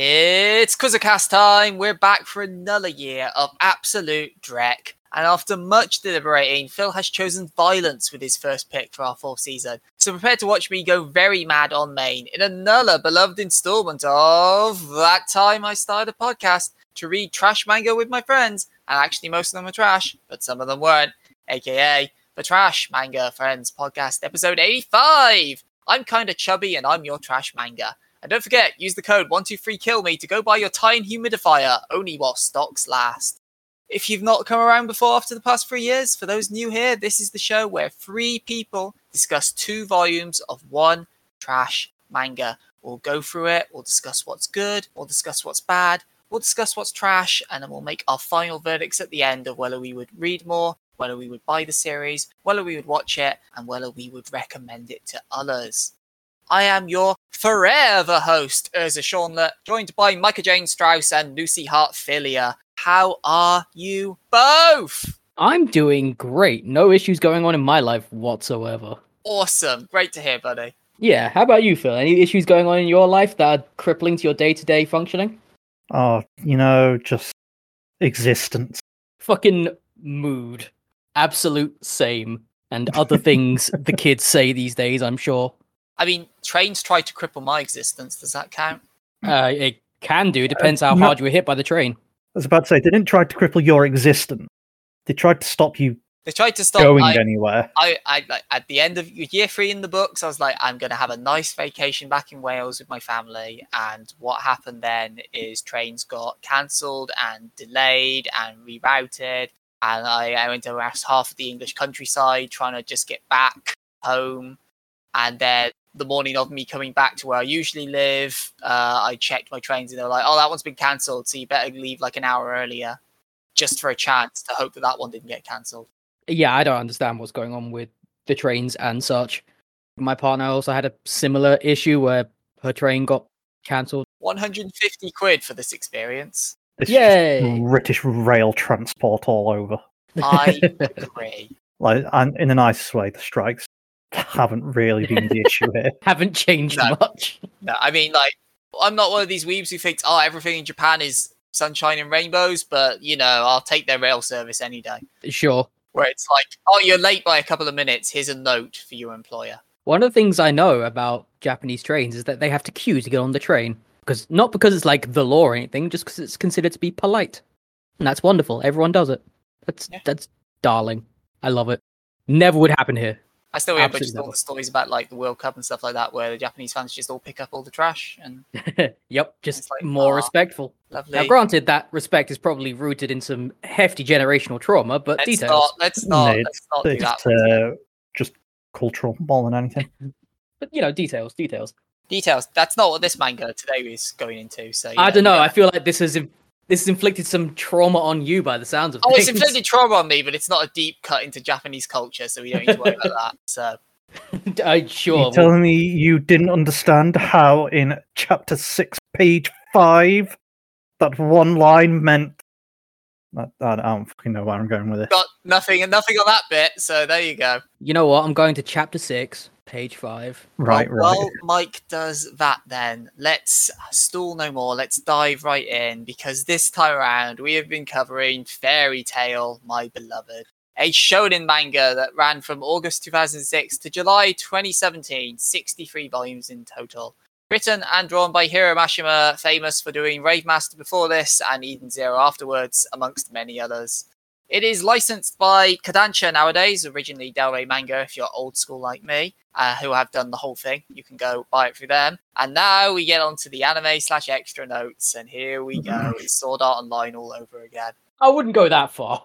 It's Kuzakast time. We're back for another year of absolute dreck. And after much deliberating, Phil has chosen violence with his first pick for our fourth season. So prepare to watch me go very mad on Maine in another beloved installment of That Time I Started a Podcast to Read Trash Manga with My Friends. And actually, most of them are trash, but some of them weren't. AKA the Trash Manga Friends Podcast, episode 85. I'm kinda chubby and I'm your trash manga. And don't forget, use the code 123KILLME to go buy your Tine humidifier, only while stocks last. If you've not come around before after the past 3 years, for those new here, this is the show where three people discuss two volumes of one trash manga. We'll go through it, we'll discuss what's good, we'll discuss what's bad, we'll discuss what's trash, and then we'll make our final verdicts at the end of whether we would read more, whether we would buy the series, whether we would watch it, and whether we would recommend it to others. I am your forever host, Erza Scarlet, joined by Micah Jane Strauss and Lucy Hart Filia. How are you both? I'm doing great. No issues going on in my life whatsoever. Awesome. Great to hear, buddy. Yeah. How about you, Phil? Any issues going on in your life that are crippling to your day-to-day functioning? Oh, just existence. Fucking mood. Absolute same. And other things the kids say these days, I'm sure. I mean, trains try to cripple my existence. Does that count? It can do. Depends how hard you were hit by the train. I was about to say, they didn't try to cripple your existence. They tried to stop you going anywhere. I at the end of year three in the books, I was like, I'm going to have a nice vacation back in Wales with my family. And what happened then is trains got cancelled and delayed and rerouted. And I went to half of the English countryside trying to just get back home. And then the morning of me coming back to where I usually live, I checked my trains and they were like, oh, that one's been cancelled, so you better leave like an hour earlier just for a chance to hope that that one didn't get cancelled. Yeah, I don't understand what's going on with the trains and such. My partner also had a similar issue where her train got cancelled. 150 quid for this experience. It's yay! British rail transport all over. I agree. And in the nicest way, the strikes haven't really been the issue here. Haven't changed much. No, I mean, I'm not one of these weebs who thinks, everything in Japan is sunshine and rainbows, but, I'll take their rail service any day. Sure. Where it's like, you're late by a couple of minutes, here's a note for your employer. One of the things I know about Japanese trains is that they have to queue to get on the train. Not because it's like the law or anything, just because it's considered to be polite. And that's wonderful. Everyone does it. That's darling. I love it. Never would happen here. I still hear all the stories about the World Cup and stuff like that, where the Japanese fans just all pick up all the trash and yep, just more respectful. Lovely. Now, granted, that respect is probably rooted in some hefty generational trauma, but let's not do that. Just cultural more than anything. But details. That's not what this manga today is going into. So I don't know. Yeah. I feel like this has inflicted some trauma on you by the sounds of things. It's inflicted trauma on me, but it's not a deep cut into Japanese culture, so we don't need to worry about that. So, You're telling me you didn't understand how in chapter 6, page 5, that one line meant... I don't fucking know where I'm going with it. Got nothing on that bit, so there you go. You know what? I'm going to chapter 6, page 5. Right. Well, Mike does that then. Let's stall no more. Let's dive right in, because this time around we have been covering Fairy Tail, My Beloved, a shonen manga that ran from August 2006 to July 2017, 63 volumes in total. Written and drawn by Hiro Mashima, famous for doing Rave Master before this and Eden Zero afterwards, amongst many others. It is licensed by Kodansha nowadays, originally Delray Manga if you're old school like me, who have done the whole thing. You can go buy it through them. And now we get on to the anime/extra notes, and here we go. It's Sword Art Online all over again. I wouldn't go that far.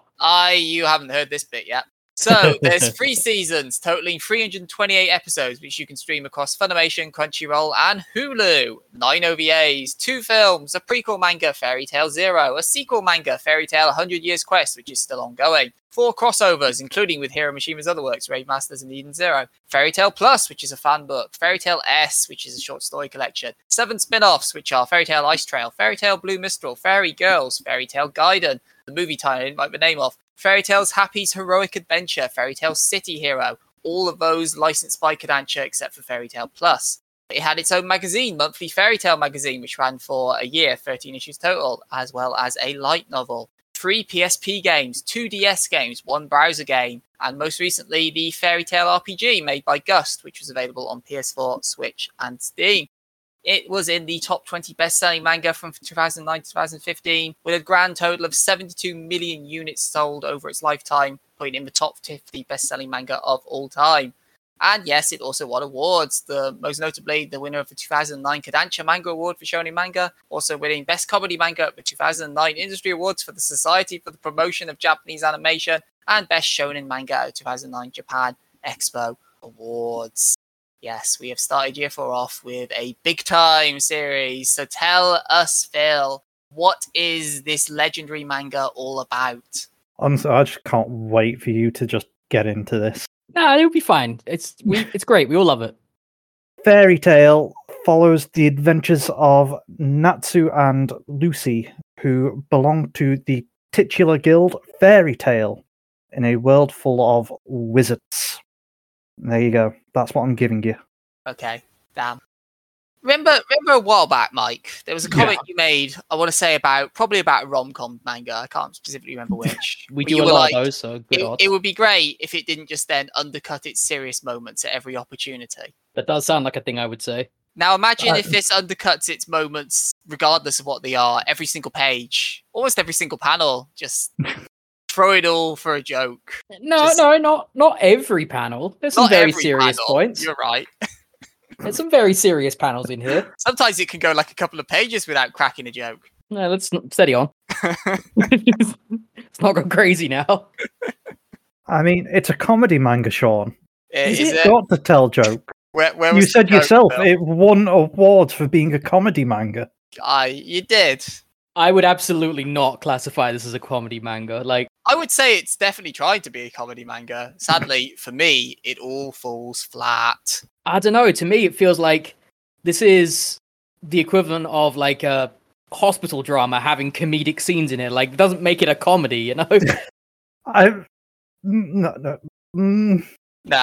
You haven't heard this bit yet. So, there's 3 seasons, totaling 328 episodes, which you can stream across Funimation, Crunchyroll, and Hulu. 9 OVAs, 2 films, a prequel manga, Fairy Tail Zero, a sequel manga, Fairy Tail 100 Years Quest, which is still ongoing, 4 crossovers, including with Hiro Mashima's other works, Rave Masters and Eden Zero, Fairy Tail Plus, which is a fan book, Fairy Tail S, which is a short story collection, 7 spin-offs, which are Fairy Tail Ice Trail, Fairy Tail Blue Mistral, Fairy Girls, Fairy Tail Gaiden, the movie tie I didn't like the name of, Fairy Tail's Happy's Heroic Adventure, Fairy Tail City Hero, all of those licensed by Kodansha except for Fairy Tail Plus. It had its own magazine, Monthly Fairy Tail Magazine, which ran for a year, 13 issues total, as well as a light novel. 3 PSP games, 2 DS games, 1 browser game, and most recently the Fairy Tail RPG made by Gust, which was available on PS4, Switch, and Steam. It was in the top 20 best-selling manga from 2009 to 2015, with a grand total of 72 million units sold over its lifetime, putting it in the top 50 best-selling manga of all time. And yes, it also won awards, the most notably the winner of the 2009 Kodansha Manga Award for Shonen Manga, also winning Best Comedy Manga at the 2009 Industry Awards for the Society for the Promotion of Japanese Animation, and Best Shonen Manga at the 2009 Japan Expo Awards. Yes, we have started Year 4 off with a big-time series, so tell us, Phil, what is this legendary manga all about? Honestly, I just can't wait for you to just get into this. No, it'll be fine. It's great. We all love it. Fairy Tail follows the adventures of Natsu and Lucy, who belong to the titular guild Fairy Tail, in a world full of wizards. There you go. That's what I'm giving you. Okay. Damn. Remember a while back, Mike, there was a comment you made, I want to say about a rom-com manga. I can't specifically remember which. We do a lot of those, so good odds. It would be great if it didn't just then undercut its serious moments at every opportunity. That does sound like a thing I would say. Now imagine if this undercuts its moments, regardless of what they are, every single page, almost every single panel, just throw it all for a joke. No, not every panel. There's some very serious points. You're right. There's some very serious panels in here. Sometimes it can go like a couple of pages without cracking a joke. No, let's steady on. It's not gone crazy now. I mean, it's a comedy manga, Sean. Is it? Got to tell joke. Where was you said joke, yourself Phil? It won awards for being a comedy manga. You did. I would absolutely not classify this as a comedy manga. Like, I would say it's definitely trying to be a comedy manga. Sadly, for me, it all falls flat. I don't know. To me, it feels like this is the equivalent of like a hospital drama having comedic scenes in it. Like, it doesn't make it a comedy, you know? Nah,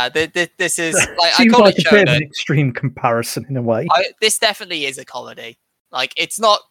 this is like, seems I call like it a bit of an extreme comparison in a way. This definitely is a comedy. Like, it's not.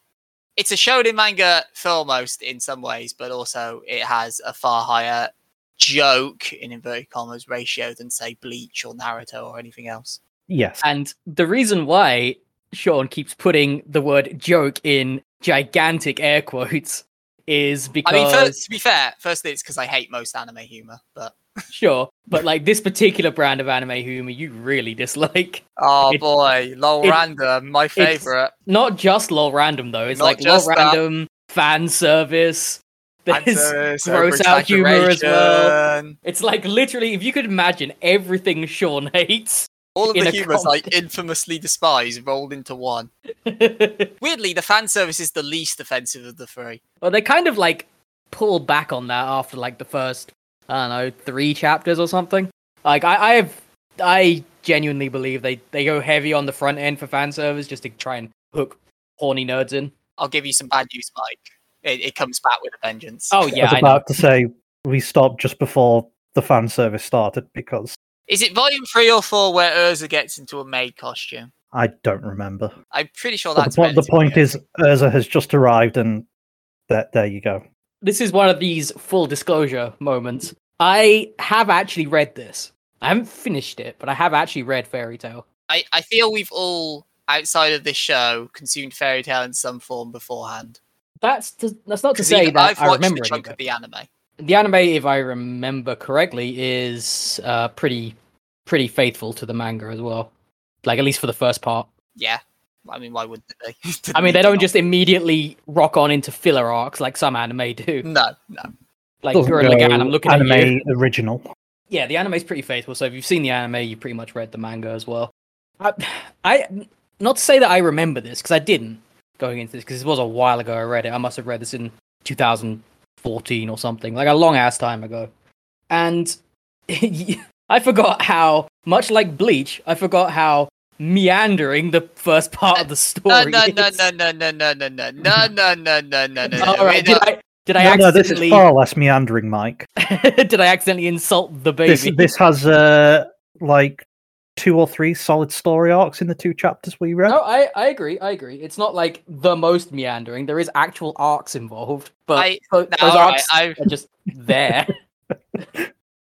It's a shonen manga almost in some ways, but also it has a far higher joke, in inverted commas, ratio than, say, Bleach or Naruto or anything else. Yes. And the reason why Sean keeps putting the word joke in gigantic air quotes is because... I mean, to be fair, firstly, it's because I hate most anime humor, but... Sure, but like this particular brand of anime humor you really dislike. Oh boy, LOL Random, my favorite. Not just LOL Random though, it's like LOL Random, fan service, there's gross out humor as well. It's like literally, if you could imagine everything Sean hates. All of the humors I infamously despise rolled into one. Weirdly, the fan service is the least offensive of the three. Well, they kind of like pull back on that after like the first... I don't know, 3 chapters or something. Like, I genuinely believe they go heavy on the front end for fan service just to try and hook horny nerds in. I'll give you some bad news, Mike. It comes back with a vengeance. Oh yeah, I was about to say we stopped just before the fan service started because is it volume 3 or 4 where Erza gets into a maid costume? I don't remember. I'm pretty sure that's the point is Erza has just arrived and there you go. This is one of these full disclosure moments. I have actually read this. I haven't finished it, but I have actually read Fairy Tail. I feel we've all, outside of this show, consumed Fairy Tail in some form beforehand. That's not to say that I remember it. I've watched a chunk of the anime. The anime, if I remember correctly, is pretty faithful to the manga as well. Like, at least for the first part. Yeah. I mean, why wouldn't they? I mean, they don't just immediately rock on into filler arcs like some anime do. No. Like, you're a Lagan, I'm looking at you. Anime original. Yeah, the anime's pretty faithful, so if you've seen the anime, you pretty much read the manga as well. I not to say that I remember this, because I didn't going into this, because this was a while ago I read it. I must have read this in 2014 or something, like a long-ass time ago. And I forgot how, much like Bleach, meandering the first part of the story. No. Alright, did I accidentally... this is far less meandering, Mike. Did I accidentally insult the baby? This has, like, two or three solid story arcs in the two chapters we read. No, I agree. It's not like the most meandering. There is actual arcs involved, but those arcs are just there.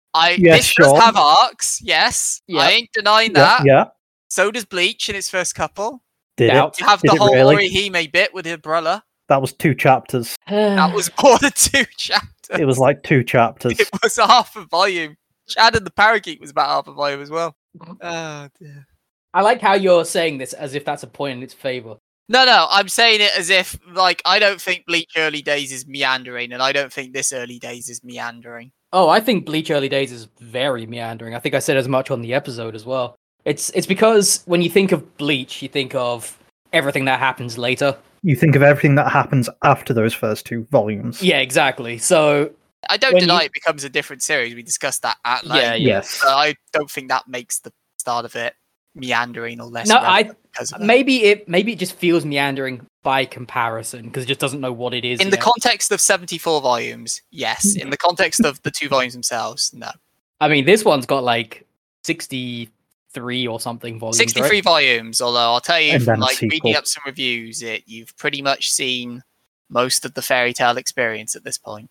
This does have arcs, yes. Yep. I ain't denying that. Yeah. So does Bleach in its first couple. Did it have the whole Orihime bit with the umbrella? That was two chapters. That was more than two chapters. It was like two chapters. It was half a volume. Chad and the Parakeet was about half a volume as well. Oh, dear. I like how you're saying this as if that's a point in its favour. No, I'm saying it as if, like, I don't think Bleach early days is meandering, and I don't think this early days is meandering. Oh, I think Bleach early days is very meandering. I think I said as much on the episode as well. It's because when you think of Bleach, you think of everything that happens later. You think of everything that happens after those first two volumes. Yeah, exactly. So I don't deny it becomes a different series. We discussed that at length. Yeah, yes. But I don't think that makes the start of it meandering or less. No, maybe it just feels meandering by comparison because it just doesn't know what it is. In the context of 74 volumes, yes. In the context of the two volumes themselves, no. I mean, this one's got like 63 or something volumes. 63 right? volumes. Although I'll tell you, from like reading up some reviews, you've pretty much seen most of the Fairy Tail experience at this point.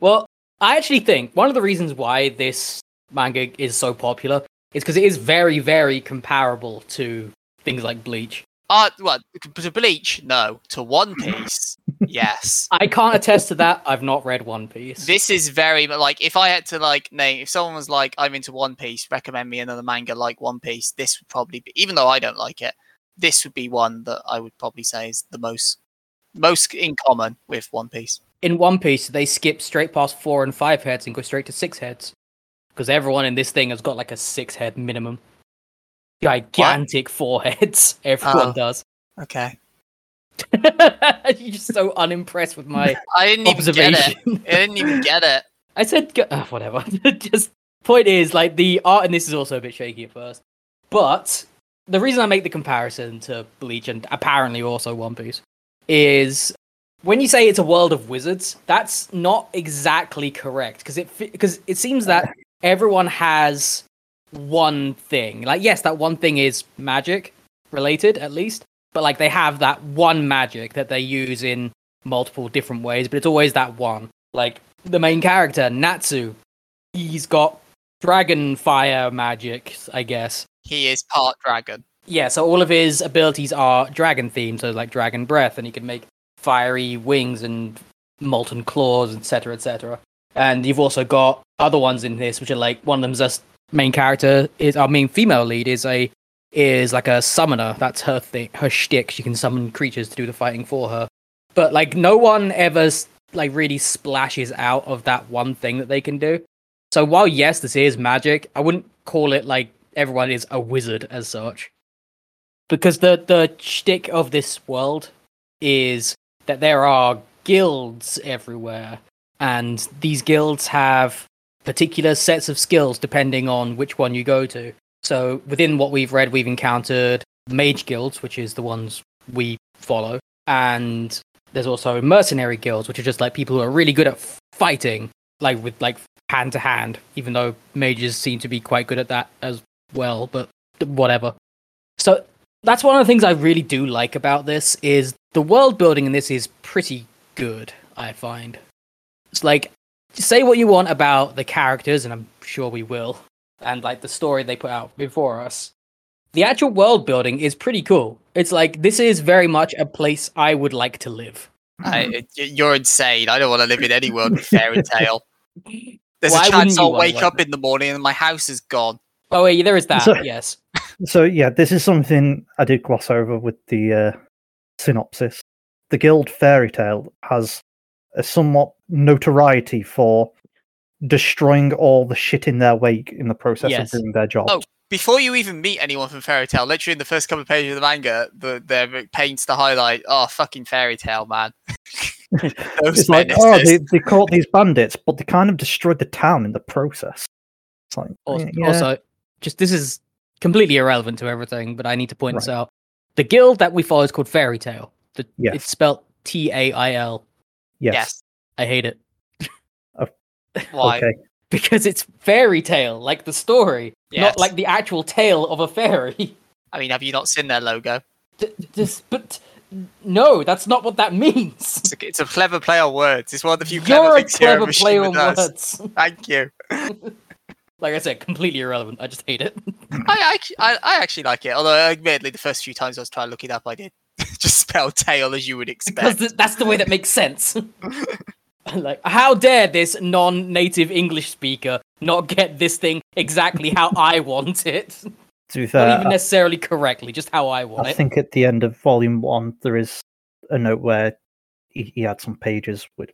Well, I actually think one of the reasons why this manga is so popular is because it is very, very comparable to things like Bleach. To Bleach, no. To One Piece, yes. I can't attest to that. I've not read One Piece. This is very, like, if I had to, like, name, if someone was like, I'm into One Piece, recommend me another manga like One Piece, this would probably be, even though I don't like it, this would be one that I would probably say is the most in common with One Piece. In One Piece, they skip straight past 4 and 5 heads and go straight to 6 heads. Because everyone in this thing has got like a 6 head minimum. Gigantic foreheads. Everyone does. Okay. You're just so unimpressed with my observation. I didn't even get it. I said, whatever. Just point is, like, the art in this is also a bit shaky at first. But the reason I make the comparison to Bleach and apparently also One Piece is when you say it's a world of wizards, that's not exactly correct because it seems that everyone has one thing. Like, yes, that one thing is magic related at least, but like they have that one magic that they use in multiple different ways, but it's always that one. Like the main character, Natsu, he's got dragon fire magic, I guess. He is part dragon. Yeah, so all of his abilities are dragon-themed, so like dragon breath, and he can make fiery wings and molten claws, etc., etc. And you've also got other ones in this, which are like, one of them's just main character, female lead is like a summoner. That's her thing, her shtick. She can summon creatures to do the fighting for her. But like no one ever like really splashes out of that one thing that they can do. So while yes, this is magic, I wouldn't call it like everyone is a wizard as such. Because the shtick of this world is that there are guilds everywhere, and these guilds have particular sets of skills depending on which one you go to. So within what we've read, we've encountered mage guilds, which is the ones we follow, and there's also mercenary guilds, which are just like people who are really good at fighting, like with like hand to hand, even though mages seem to be quite good at that as well, but whatever. So that's one of the things I really do like about this, is the world building in this is pretty good, I find. It's like, say what you want about the characters, and I'm sure we will, and like the story they put out before us. The actual world building is pretty cool. It's like, this is very much a place I would like to live. You're insane. I don't want to live in any world with Fairy Tail. There's a chance I'll wake up in the morning and my house is gone. Oh, yeah, there is that, yes. So, yeah, this is something I did gloss over with the synopsis. The guild Fairy Tail has a somewhat notoriety for destroying all the shit in their wake in the process of doing their job. Oh, before you even meet anyone from Fairy Tail, literally in the first couple of pages of the manga, they're paints to highlight, oh, fucking Fairy Tail, man. It's like, they caught these bandits, but they kind of destroyed the town in the process. It's like, also, just this is completely irrelevant to everything, but I need to point this out. The guild that we follow is called Fairy Tail. It's spelled T-A-I-L. Yes. I hate it. Why? Okay. because it's fairy tale, like the story, not like the actual tale of a fairy. I mean, have you not seen their logo? But no, that's not what that means. It's a clever play on words. It's one of the few clever things Hiro Mashima does. Thank you. Like I said, completely irrelevant. I just hate it. I actually like it, although admittedly the first few times I was trying to look it up, I did just spell tail as you would expect. Because that's the way that makes sense. Like, how dare this non-native English speaker not get this thing exactly how I want it? To be fair, not even necessarily correctly, just how I want it. I think at the end of Volume 1, there is a note where he had some pages with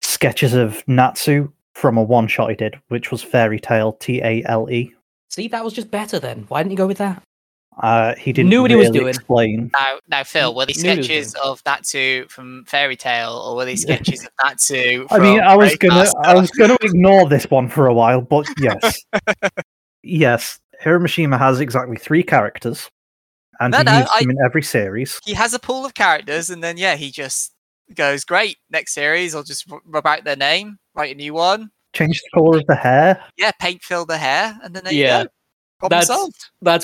sketches of Natsu from a one-shot he did, which was Fairy Tail, T-A-L-E. See, that was just better then. Why didn't you go with that? He didn't really was doing. Explain. Now, Phil, were these sketches of Natsu from Fairy Tail, or were these sketches of Natsu from... I mean, I was gonna ignore this one for a while, but yes. Yes, Hiro Mashima has exactly 3 characters, and he uses them in every series. He has a pool of characters, and then, he just goes, great, next series, I'll just rub out their name, write a new one. Change the colour of the hair. Yeah, paint fill the hair, and then there you go. That's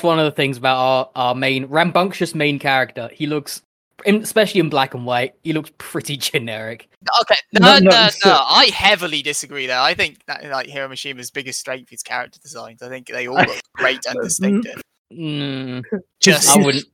one of the things about our main, rambunctious main character. He looks, especially in black and white, he looks pretty generic. Okay, no. I heavily disagree there. I think that, like, Hiro Mashima's biggest strength is character designs. I think they all look great and distinctive. I wouldn't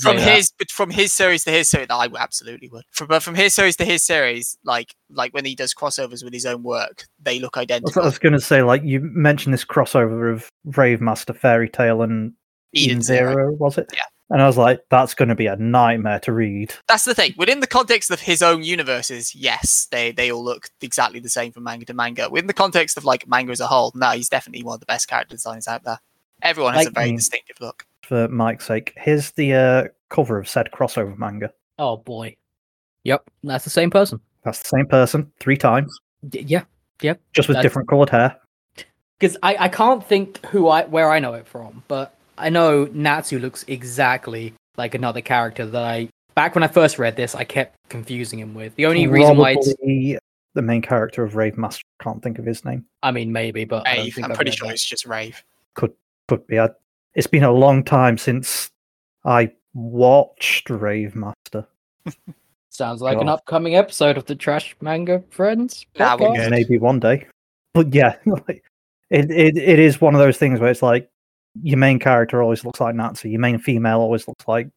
from his, but from his series to his series, I absolutely would. But from his series to his series, like when he does crossovers with his own work, they look identical. I was going to say, like, you mentioned this crossover of Rave Master, Fairy Tail, and Eden Zero, was it? Yeah. And I was like, that's going to be a nightmare to read. That's the thing. Within the context of his own universes, yes, they all look exactly the same from manga to manga. Within the context of, like, manga as a whole, no, he's definitely one of the best character designers out there. Everyone has a very distinctive look. For Mike's sake, here's the cover of said crossover manga. Oh, boy. Yep, that's the same person. 3 times. Yeah. Just with different coloured hair. Because I can't think where I know it from, but I know Natsu looks exactly like another character that back when I first read this, I kept confusing him with. The only reason why it's... the main character of Rave Master, can't think of his name. I mean, maybe, but... Rave, I'm pretty sure it's just Rave. Could be. It's been a long time since I watched Rave Master. Sounds like an upcoming episode of the Trash Manga Friends podcast. Maybe one day. But yeah, like, it is one of those things where it's like, your main character always looks like Nancy, your main female always looks like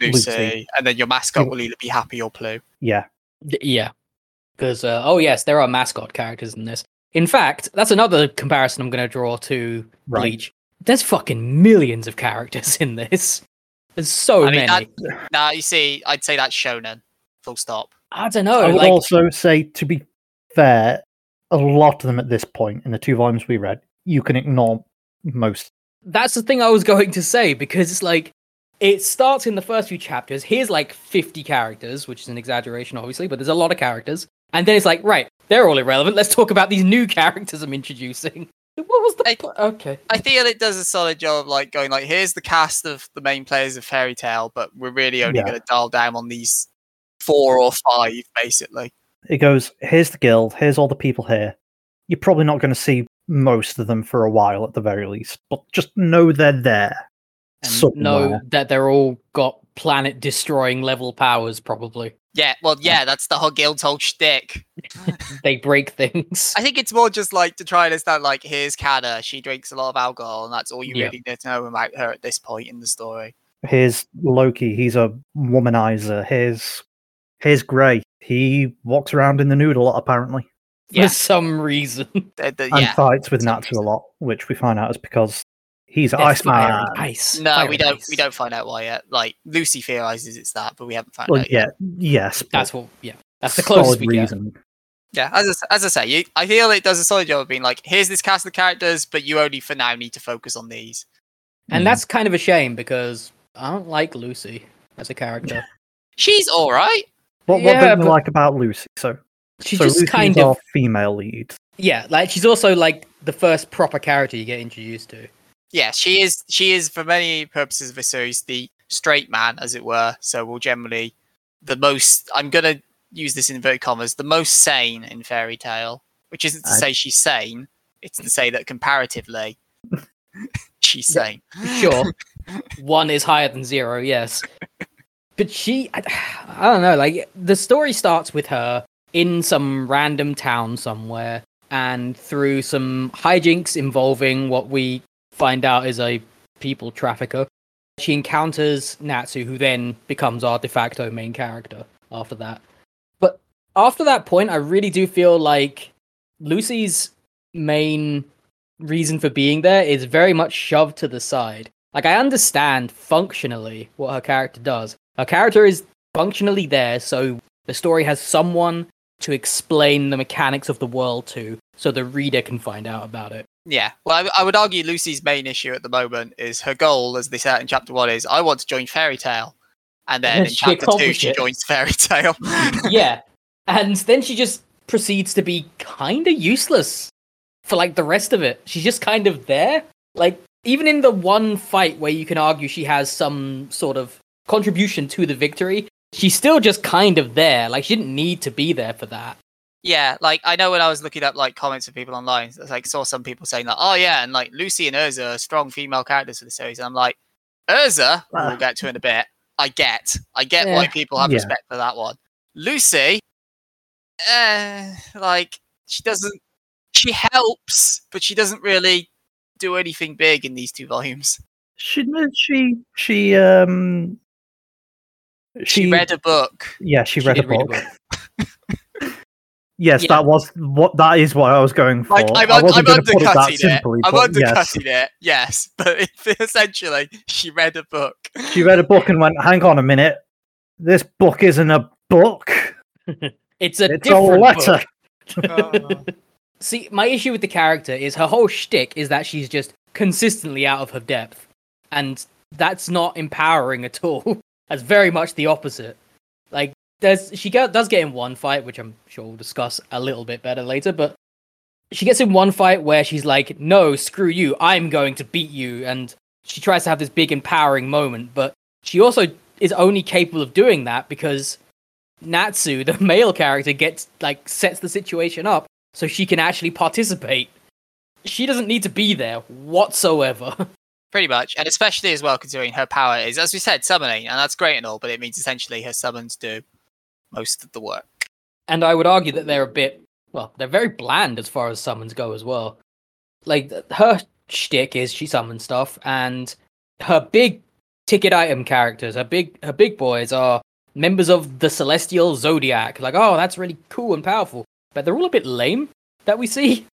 Lucy. And then your mascot will either be Happy or Blue. Yeah. Yeah. Because, there are mascot characters in this. In fact, that's another comparison I'm going to draw to Bleach. There's fucking millions of characters in this. There's many. You see, I'd say that's shonen. Full stop. I don't know. I would also say, to be fair, a lot of them at this point, in the 2 volumes we read, you can ignore most. That's the thing I was going to say, because it's like, it starts in the first few chapters, here's like 50 characters, which is an exaggeration, obviously, but there's a lot of characters. And then it's like, right, they're all irrelevant, let's talk about these new characters I'm introducing. What was the okay? I feel it does a solid job of, like, going, like, here's the cast of the main players of Fairy Tail, but we're really only going to dial down on these 4 or 5, basically. It goes, here's the guild, here's all the people here. You're probably not going to see most of them for a while, at the very least, but just know they're there. And know that they're all got planet-destroying level powers, probably. Yeah, well, that's the whole guild's whole shtick. They break things. I think it's more just, like, to try and understand, like, here's Kana, she drinks a lot of alcohol, and that's all you really need to know about her at this point in the story. Here's Loki, he's a womanizer. Here's Gray, he walks around in the nude a lot, apparently. Yeah. For some reason. And fights with Natsu a lot, which we find out is because he's Iceman. We don't find out why yet. Like, Lucy theorizes it's that, but we haven't found out yet. Yes. That's the closest we get. Yeah, as I say, I feel it does a solid job of being like, here's this cast of characters, but you only for now need to focus on these. And that's kind of a shame, because I don't like Lucy as a character. She's alright. What don't you like about Lucy? So she's just kind of our female lead. Yeah, like, she's also, like, the first proper character you get introduced to. Yeah, she is, for many purposes of this series, the straight man, as it were. So we'll generally, the most, I'm going to use this in inverted commas, the most sane in Fairy Tail, which isn't to say she's sane. It's to say that comparatively, she's saying. Sure. One is higher than zero, yes. But she, I don't know, like, the story starts with her in some random town somewhere, and through some hijinks involving what we find out is a people trafficker, she encounters Natsu, who then becomes our de facto main character after that. But after that point, I really do feel like Lucy's main reason for being there is very much shoved to the side. Like, I understand functionally what her character does. Her character is functionally there, so the story has someone to explain the mechanics of the world to, so the reader can find out about it. Yeah, well, I would argue Lucy's main issue at the moment is her goal, as they say in Chapter 1, is, I want to join Fairy Tail. And then in Chapter 2, she joins Fairy Tail. Yeah, and then she just proceeds to be kind of useless for, like, the rest of it. She's just kind of there. Like, even in the one fight where you can argue she has some sort of contribution to the victory, she's still just kind of there. Like, she didn't need to be there for that. Yeah, like, I know when I was looking up, like, comments of people online, I like, saw some people saying, like, oh yeah, and, like, Lucy and Erza are strong female characters for the series. And I'm like, Erza, we'll get to in a bit, I get why people have respect for that one. Lucy, like, she helps, but she doesn't really do anything big in these two volumes. She read a book. Yeah, she read a book. Yes, yeah. That is what I was going for. Like, I'm undercutting it. I'm undercutting it. Yes, but essentially, she read a book. She read a book and went, "Hang on a minute, this book isn't a book. It's a letter." Book. See, my issue with the character is her whole shtick is that she's just consistently out of her depth, and that's not empowering at all. That's very much the opposite. Like, she does get in one fight, which I'm sure we'll discuss a little bit better later, but she gets in one fight where she's like, no, screw you, I'm going to beat you, and she tries to have this big empowering moment, but she also is only capable of doing that because Natsu, the male character, sets the situation up so she can actually participate. She doesn't need to be there whatsoever. Pretty much, and especially as well considering her power is, as we said, summoning, and that's great and all, but it means essentially her summons do most of the work. And I would argue that they're they're very bland as far as summons go as well. Like, her shtick is she summons stuff, and her big ticket item characters, her big boys are members of the Celestial Zodiac. Like, oh, that's really cool and powerful, but they're all a bit lame that we see.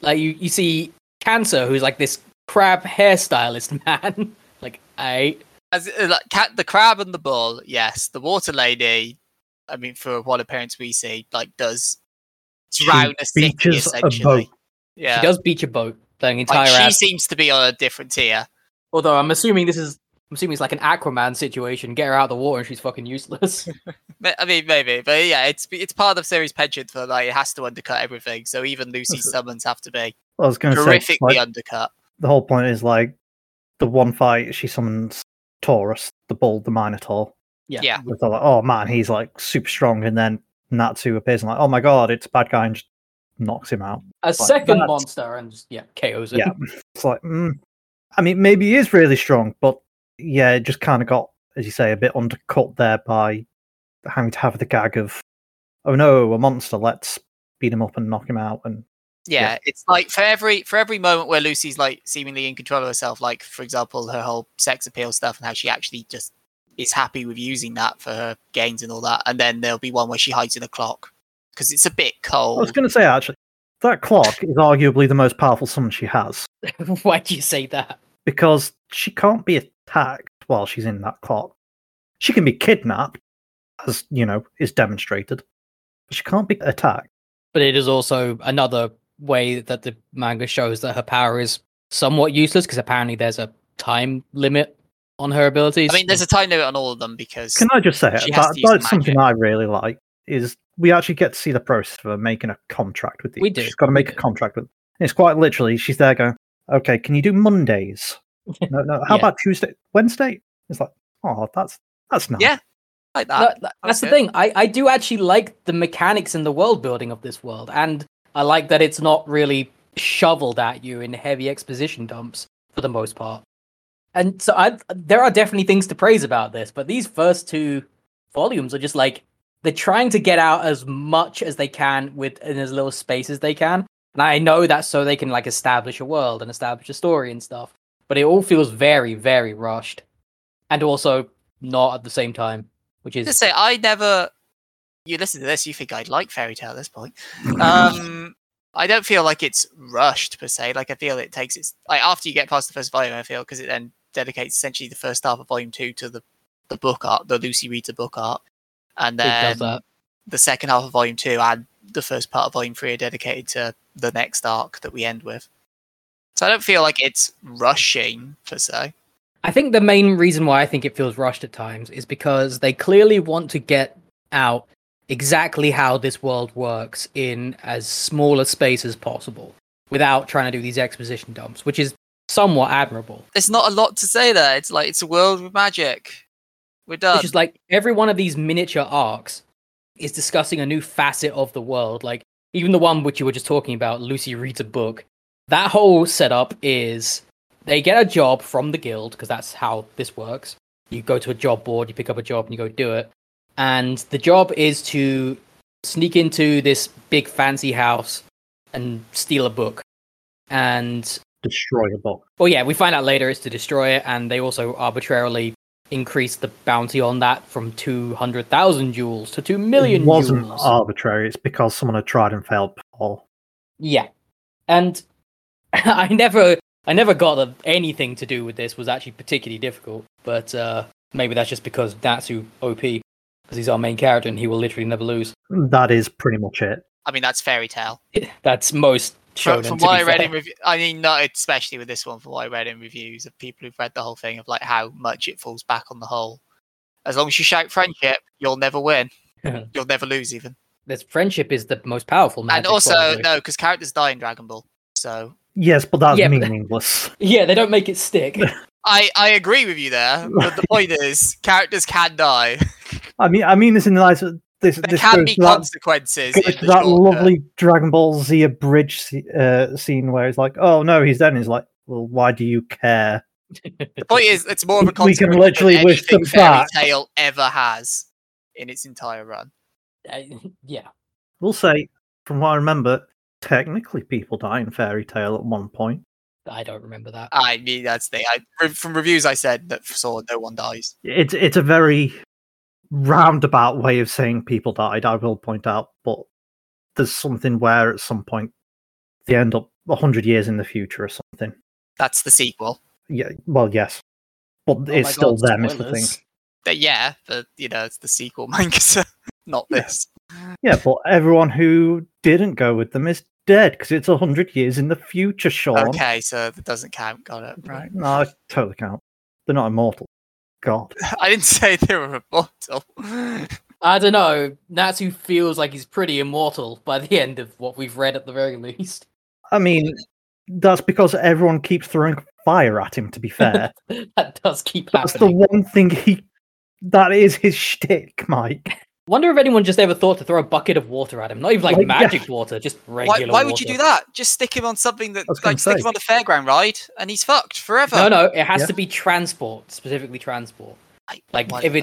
Like, you see Cancer, who's like this crab hairstylist man. Like, the crab and the bull, yes. The water lady, I mean, for what appearance we see, like, does drown a city, essentially. Yeah. She does beach a boat. She seems to be on a different tier. Although I'm assuming it's like an Aquaman situation. Get her out of the water and she's fucking useless. I mean, maybe, but yeah, it's part of the series penchant for, like, it has to undercut everything. So even Lucy's summons have to be horrifically undercut. The whole point is, like, the one fight she summons Taurus, the bull, the Minotaur. Yeah. It's like, oh man, he's like super strong, and then Natsu appears and like, oh my god, it's a bad guy, and just knocks him out. Second monster, and just, KOs him. Yeah, it's like, I mean, maybe he is really strong, but yeah, it just kind of got, as you say, a bit undercut there by having to have the gag of, oh no, a monster, let's beat him up and knock him out and. Yeah, it's like for every moment where Lucy's like seemingly in control of herself, like for example her whole sex appeal stuff and how she actually just is happy with using that for her gains and all that, and then there'll be one where she hides in a clock because it's a bit cold. I was going to say actually, that clock is arguably the most powerful summon she has. Why do you say that? Because she can't be attacked while she's in that clock. She can be kidnapped, as you know is demonstrated, but she can't be attacked. But it is also another way that the manga shows that her power is somewhat useless, because apparently there's a time limit on her abilities. I mean, there's a time limit on all of them because. Can I just say that's something I really like is we actually get to see the process of her making a contract with these. We do. She's got to make a contract with. It's quite literally she's there going, okay, can you do Mondays? No. How about Tuesday, Wednesday? It's like, oh, that's nice. Yeah. Like that. That's the thing. I do actually like the mechanics and the world building of this world, and I like that it's not really shoveled at you in heavy exposition dumps for the most part. And so there are definitely things to praise about this, but these first two volumes are just like, they're trying to get out as much as they can within as little space as they can. And I know that's so they can like establish a world and establish a story and stuff, but it all feels very, very rushed. And also not at the same time, which is... You listen to this, you think I'd like Fairy Tail at this point. I don't feel like it's rushed, per se. Like, I feel it takes its... Like, after you get past the first volume, I feel, because it then dedicates essentially the first half of Volume 2 to the book art, the Lucy reads the book art. And then the second half of Volume 2 and the first part of Volume 3 are dedicated to the next arc that we end with. So I don't feel like it's rushing, per se. I think the main reason why I think it feels rushed at times is because they clearly want to get out exactly how this world works in as small a space as possible without trying to do these exposition dumps, which is somewhat admirable. There's not a lot to say there. It's like, it's a world with magic. We're done. It's just like every one of these miniature arcs is discussing a new facet of the world. Like even the one which you were just talking about, Lucy reads a book. That whole setup is they get a job from the guild because that's how this works. You go to a job board, you pick up a job and you go do it. And the job is to sneak into this big fancy house and steal a book. And... destroy a book. Oh yeah, we find out later it's to destroy it, and they also arbitrarily increase the bounty on that from 200,000 joules to 2 million joules. It wasn't arbitrary, it's because someone had tried and failed Paul. Yeah. And I never got that anything to do with this was actually particularly difficult, but maybe that's just because Natsu OP. Because he's our main character and he will literally never lose. That is pretty much it. I mean, that's Fairy Tail. That's most shonen. From what I read in reviews, I mean, not especially with this one, from what I read in reviews of people who've read the whole thing, of like how much it falls back on the whole. As long as you shout friendship, you'll never win. You'll never lose, even. This friendship is the most powerful magic. And also, no, because characters die in Dragon Ball, so... Yes, but that's meaningless. Yeah, they don't make it stick. I agree with you there, but the point is, characters can die. I mean this in the light of this. There can be consequences. That lovely Dragon Ball Z bridge scene where it's like, oh no, he's dead. And he's like, well, why do you care? The point is, it's more of a consequence. We can literally wish them back. Fairy Tail ever has in its entire run. Yeah, we'll say from what I remember, technically people die in Fairy Tail at one point. I don't remember that. I mean, that's the thing. From reviews, I said that Sword, no one dies. It's a very roundabout way of saying people died, I will point out, but there's something where at some point they end up 100 years in the future or something. That's the sequel. Yeah, well, yes. But it's still them, is the thing. Yeah, but, you know, it's the sequel manga, not this. Yeah, but everyone who didn't go with them is dead because it's 100 years in the future, Sean. Okay, so that doesn't count. Got it, right? No, it totally counts. They're not immortal. God. I didn't say they were immortal. I don't know. Natsu feels like he's pretty immortal by the end of what we've read at the very least. I mean, that's because everyone keeps throwing fire at him, to be fair. That does keep happening. That's the one thing that is his shtick, Mike. Wonder if anyone just ever thought to throw a bucket of water at him. Not even like magic water, just regular water. Why would you do that? Just stick him on something that, like, stick him on a fairground ride and he's fucked forever. No, it has to be transport, specifically transport. Like, if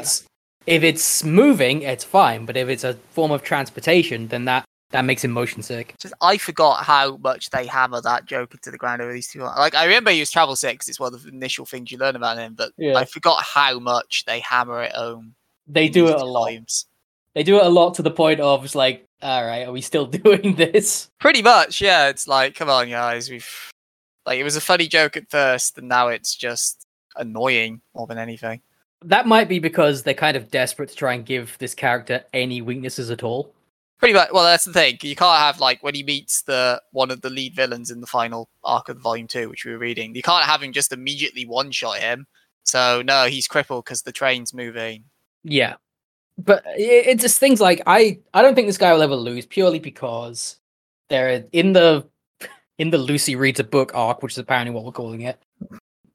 it's moving, it's fine, but if it's a form of transportation, then that makes him motion sick. Just, I forgot how much they hammer that joke into the ground over these two. Like, I remember he was travel sick because it's one of the initial things you learn about him, but I forgot how much they hammer it home. They do it a lot. They do it a lot to the point of, it's like, alright, are we still doing this? Pretty much, yeah. It's like, come on, guys. It was a funny joke at first, and now it's just annoying more than anything. That might be because they're kind of desperate to try and give this character any weaknesses at all. Pretty much. Well, that's the thing. You can't have, like, when he meets one of the lead villains in the final arc of Volume 2, which we were reading, you can't have him just immediately one-shot him. So, no, he's crippled because the train's moving. Yeah. But it's just things like, I don't think this guy will ever lose purely because they're in the Lucy Reads a Book arc, which is apparently what we're calling it.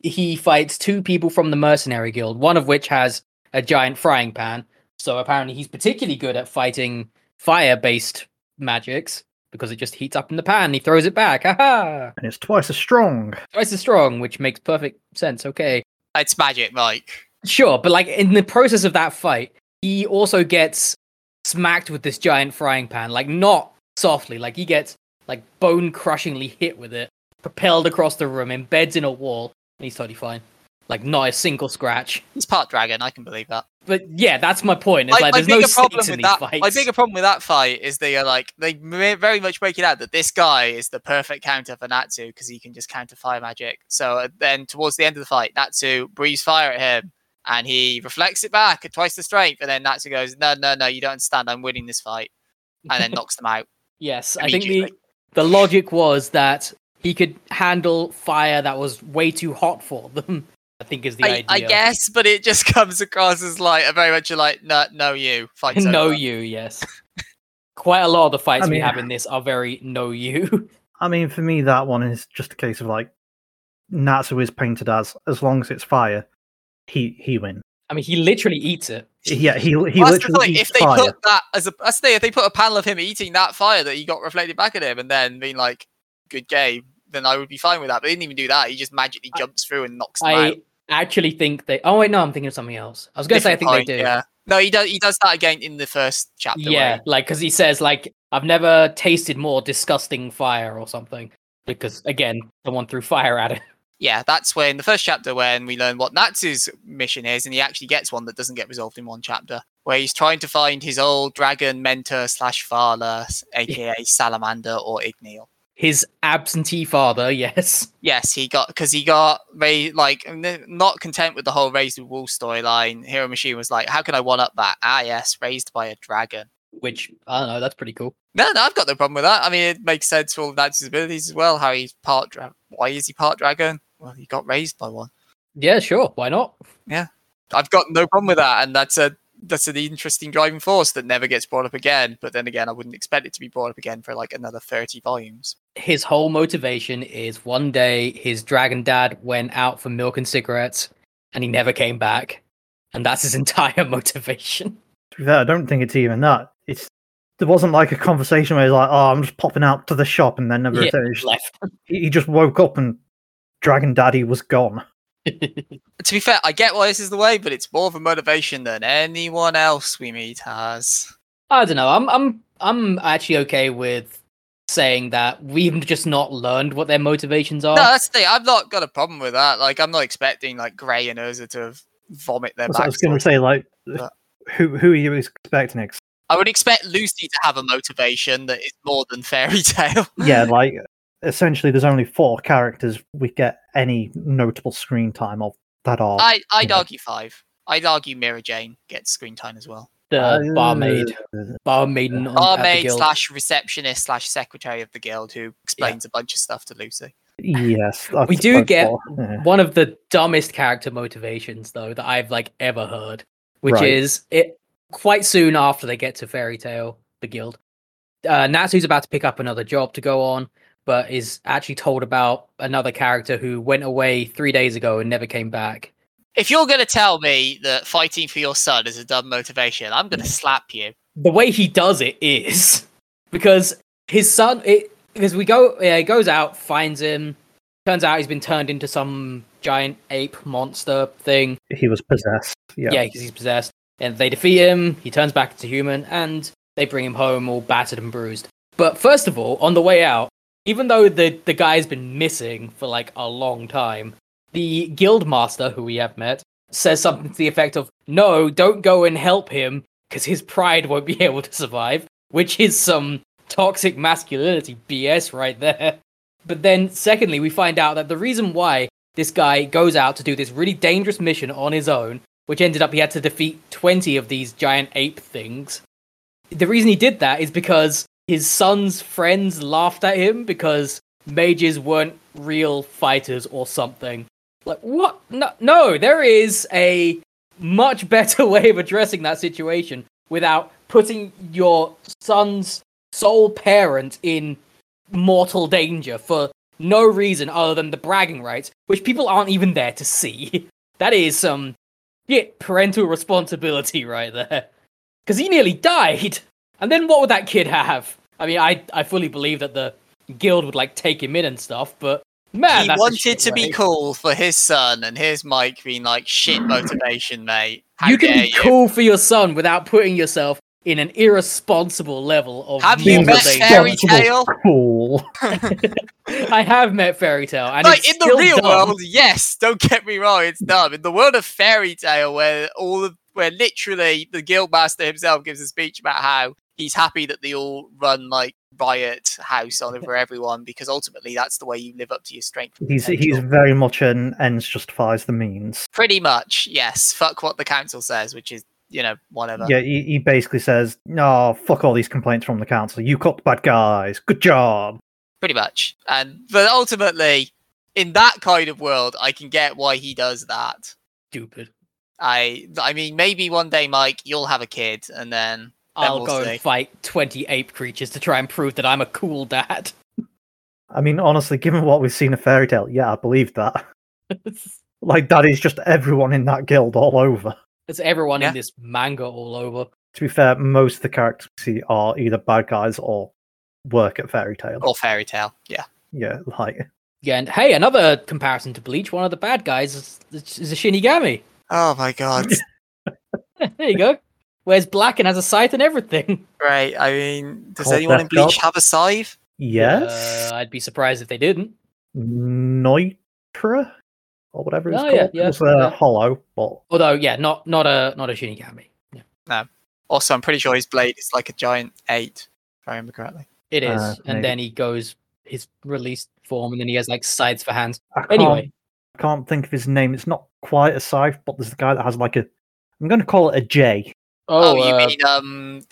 He fights two people from the mercenary guild, one of which has a giant frying pan. So apparently he's particularly good at fighting fire-based magics because it just heats up in the pan. He throws it back. Aha! And it's twice as strong. Twice as strong, which makes perfect sense. Okay. It's magic, Mike. Sure, but like in the process of that fight, he also gets smacked with this giant frying pan. Like not softly. Like he gets like bone-crushingly hit with it, propelled across the room, embeds in a wall, and he's totally fine. Like not a single scratch. He's part dragon. I can believe that. But yeah, that's my point. It's like there's no stakes in these fights. My bigger problem with that fight is they are like they very much make it out that this guy is the perfect counter for Natsu because he can just counter fire magic. So then towards the end of the fight, Natsu breathes fire at him and he reflects it back at twice the strength. And then Natsu goes, "No, you don't understand. I'm winning this fight," and then knocks them out. Yes, I think the logic was that he could handle fire that was way too hot for them. I think is the idea. I guess, but it just comes across as like a very much like no you fights. No you, yes. Quite a lot of the fights we have in this are very no you. I mean, for me, that one is just a case of like Natsu is painted as long as it's fire, he wins. I mean, he literally eats it. Yeah, he literally eats fire. If they put that if they put a panel of him eating that fire that he got reflected back at him, and then being like, "Good game," then I would be fine with that. But he didn't even do that. He just magically jumps through and knocks them out. I actually think they... Oh, wait, no, I'm thinking of something else. I was going to say I think they do. Yeah. No, he does that again in the first chapter. Yeah, like, because he says, like, I've never tasted more disgusting fire or something. Because, again, someone threw fire at it. Yeah, that's when the first chapter when we learn what Natsu's mission is, and he actually gets one that doesn't get resolved in one chapter, where he's trying to find his old dragon mentor / father, a.k.a. Salamander or Igneal. His absentee father, yes. Yes, he got raised, like, not content with the whole raised with wolves storyline. Hiro Mashima was like, how can I one up that? Ah, yes, raised by a dragon. Which, I don't know, that's pretty cool. No, I've got no problem with that. I mean, it makes sense for all of Natsu's abilities as well. How he's part dragon. Why is he part dragon? Well, he got raised by one. Yeah, sure. Why not? Yeah. I've got no problem with that. And that's an interesting driving force that never gets brought up again. But then again, I wouldn't expect it to be brought up again for like another 30 volumes. His whole motivation is one day his dragon dad went out for milk and cigarettes and he never came back. And that's his entire motivation. I don't think it's even that. There wasn't like a conversation where he's like, oh, I'm just popping out to the shop and then never left. He just woke up and dragon daddy was gone. To be fair, I get why this is the way, but it's more of a motivation than anyone else we meet has. I don't know. I'm actually okay with saying that we've just not learned what their motivations are. No, that's the thing. I've not got a problem with that. Like, I'm not expecting like Gray and Erza to vomit their backstory. I was going to say, like, who are you expecting next? I would expect Lucy to have a motivation that is more than Fairy Tail. Yeah, like. Essentially, there's only 4 characters we get any notable screen time of that are. I'd argue 5. I'd argue Mira Jane gets screen time as well. The barmaid / receptionist / secretary of the guild who explains a bunch of stuff to Lucy. Yes, we do get one of the dumbest character motivations though that I've like ever heard, which is it quite soon after they get to Fairy Tail, the guild. Natsu's about to pick up another job to go on, but is actually told about another character who went away 3 days ago and never came back. If you're going to tell me that fighting for your son is a dumb motivation, I'm going to slap you. The way he does it is because his son, he goes out, finds him, turns out he's been turned into some giant ape monster thing. He was possessed. Yeah, because he's possessed. And they defeat him, he turns back into human, and they bring him home all battered and bruised. But first of all, on the way out, even though the guy's been missing for, like, a long time, the guild master, who we have met, says something to the effect of, no, don't go and help him, because his pride won't be able to survive, which is some toxic masculinity BS right there. But then, secondly, we find out that the reason why this guy goes out to do this really dangerous mission on his own, which ended up he had to defeat 20 of these giant ape things, the reason he did that is because his son's friends laughed at him because mages weren't real fighters or something. Like, what? No, there is a much better way of addressing that situation without putting your son's sole parent in mortal danger for no reason other than the bragging rights, which people aren't even there to see. That is some parental responsibility right there. Because he nearly died! And then what would that kid have? I mean, I fully believe that the guild would like take him in and stuff, but man, he wanted to be cool for his son, and here's Mike being like, shit motivation, mate. You can be cool for your son without putting yourself in an irresponsible level of... Have you met Fairy Tail? Cool. I have met Fairy Tail. And like, in the real world, yes, don't get me wrong, it's dumb. In the world of Fairy Tail, where literally the guildmaster himself gives a speech about how he's happy that they all run like riot house on over everyone, because ultimately that's the way you live up to your strength. He's very much an ends justifies the means. Pretty much, yes. Fuck what the council says, which is, you know, whatever. Yeah, he basically says, no, fuck all these complaints from the council. You caught the bad guys. Good job. Pretty much. But ultimately, in that kind of world, I can get why he does that. Stupid. I mean, maybe one day, Mike, you'll have a kid, and then... I'll go and fight 20 ape creatures to try and prove that I'm a cool dad. I mean, honestly, given what we've seen of Fairy Tail, yeah, I believe that. Like, that is just everyone in that guild all over. It's everyone in this manga all over. To be fair, most of the characters we see are either bad guys or work at Fairy Tail. Or Fairy Tail, yeah. Yeah, like... Yeah, and hey, another comparison to Bleach, one of the bad guys is a Shinigami. Oh my god. There you go. Wears black and has a scythe and everything. Right, I mean, does anyone in Bleach have a scythe? Yes. I'd be surprised if they didn't. Noitra? Or whatever it's called. Yeah, it's hollow. But... Although, yeah, not a Shinigami. Yeah. No. Also, I'm pretty sure his blade is like a giant 8, if I remember correctly. It is. And maybe. Then he goes his released form, and then he has like scythes for hands. Anyway. I can't think of his name. It's not quite a scythe, but there's the guy that has like a... I'm going to call it a J. You mean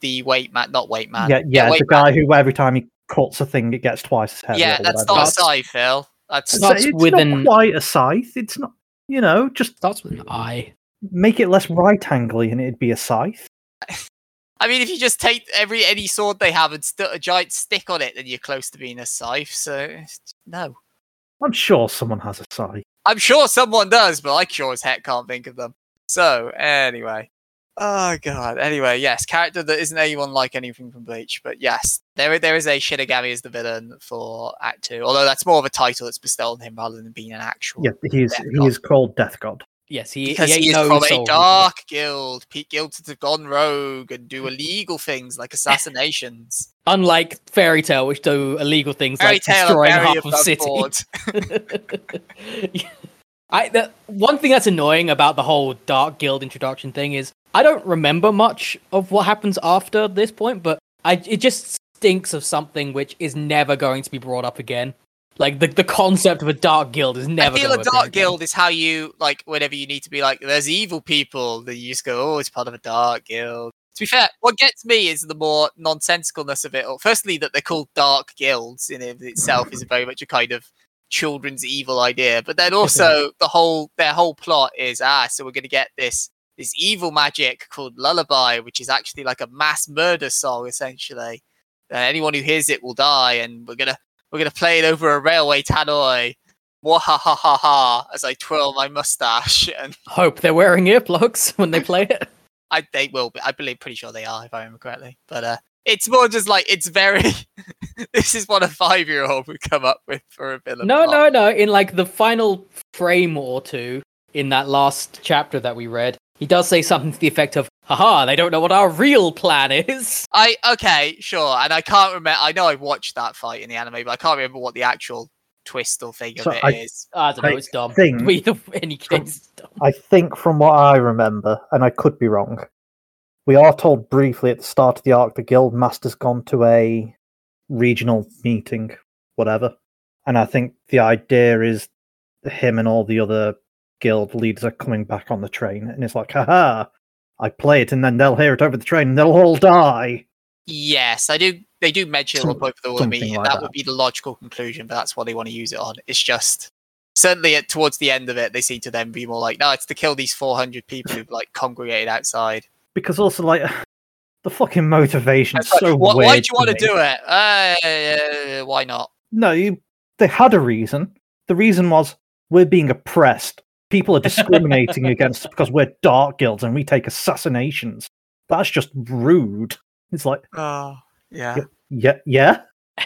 the weight man, not weight man. Yeah, the guy who every time he cuts a thing, it gets twice as heavy. Yeah, that's not a scythe, Phil. It's not quite a scythe. It's not, you know, just starts with an I. Make it less right-angly, and it'd be a scythe. I mean, if you just take any sword they have and a giant stick on it, then you're close to being a scythe. So no, I'm sure someone has a scythe. I'm sure someone does, but I sure as heck can't think of them. So anyway. Oh god. Anyway, yes, character that isn't anyone like anything from Bleach, but yes, there is a Shinigami as the villain for Act 2. Although that's more of a title that's bestowed on him rather than being an actual. Yeah, he is called Death God. Yes, he is from a dark guild. Guilds that have gone rogue and do illegal things like assassinations. Unlike Fairy Tail, which do illegal things like destroying half of city. One thing that's annoying about the whole Dark Guild introduction thing is I don't remember much of what happens after this point, but it just stinks of something which is never going to be brought up again. Like, the concept of a Dark Guild is never... I feel a Dark Guild is how you, like, whenever you need to be like, there's evil people, then you just go, oh, it's part of a Dark Guild. To be fair, what gets me is the more nonsensicalness of it. Or, firstly, that they're called Dark Guilds in itself is very much a kind of children's evil idea, but then also their whole plot is so we're going to get this evil magic called Lullaby, which is actually like a mass murder song essentially, and anyone who hears it will die, and we're gonna play it over a railway tannoy, wahahaha, as I twirl my mustache and hope they're wearing earplugs when they play it. They will be, I believe, pretty sure they are if I remember correctly, but it's more just like, it's very... This is what a 5-year-old would come up with for a villain. No. In like the final frame or two in that last chapter that we read, he does say something to the effect of, haha, they don't know what our real plan is. Okay, sure. And I can't remember... I know I've watched that fight in the anime, but I can't remember what the actual twist or thing is. I don't know, it's dumb. I think from what I remember, and I could be wrong... We are told briefly at the start of the arc the guild master's gone to a regional meeting, whatever. And I think the idea is him and all the other guild leaders are coming back on the train. And it's like, haha, I play it and then they'll hear it over the train and they'll all die. Yes, I do. They do mention it over the whole meeting. That would be the logical conclusion, but that's what they want to use it on. It's just... Certainly, towards the end of it, they seem to then be more like, no, it's to kill these 400 people who've like congregated outside. Because also, like, the fucking motivation is so weird. Why do you want to do it? Why not? No, they had a reason. The reason was, we're being oppressed. People are discriminating against us because we're dark guilds and we take assassinations. That's just rude. It's like... Oh, yeah. Yeah.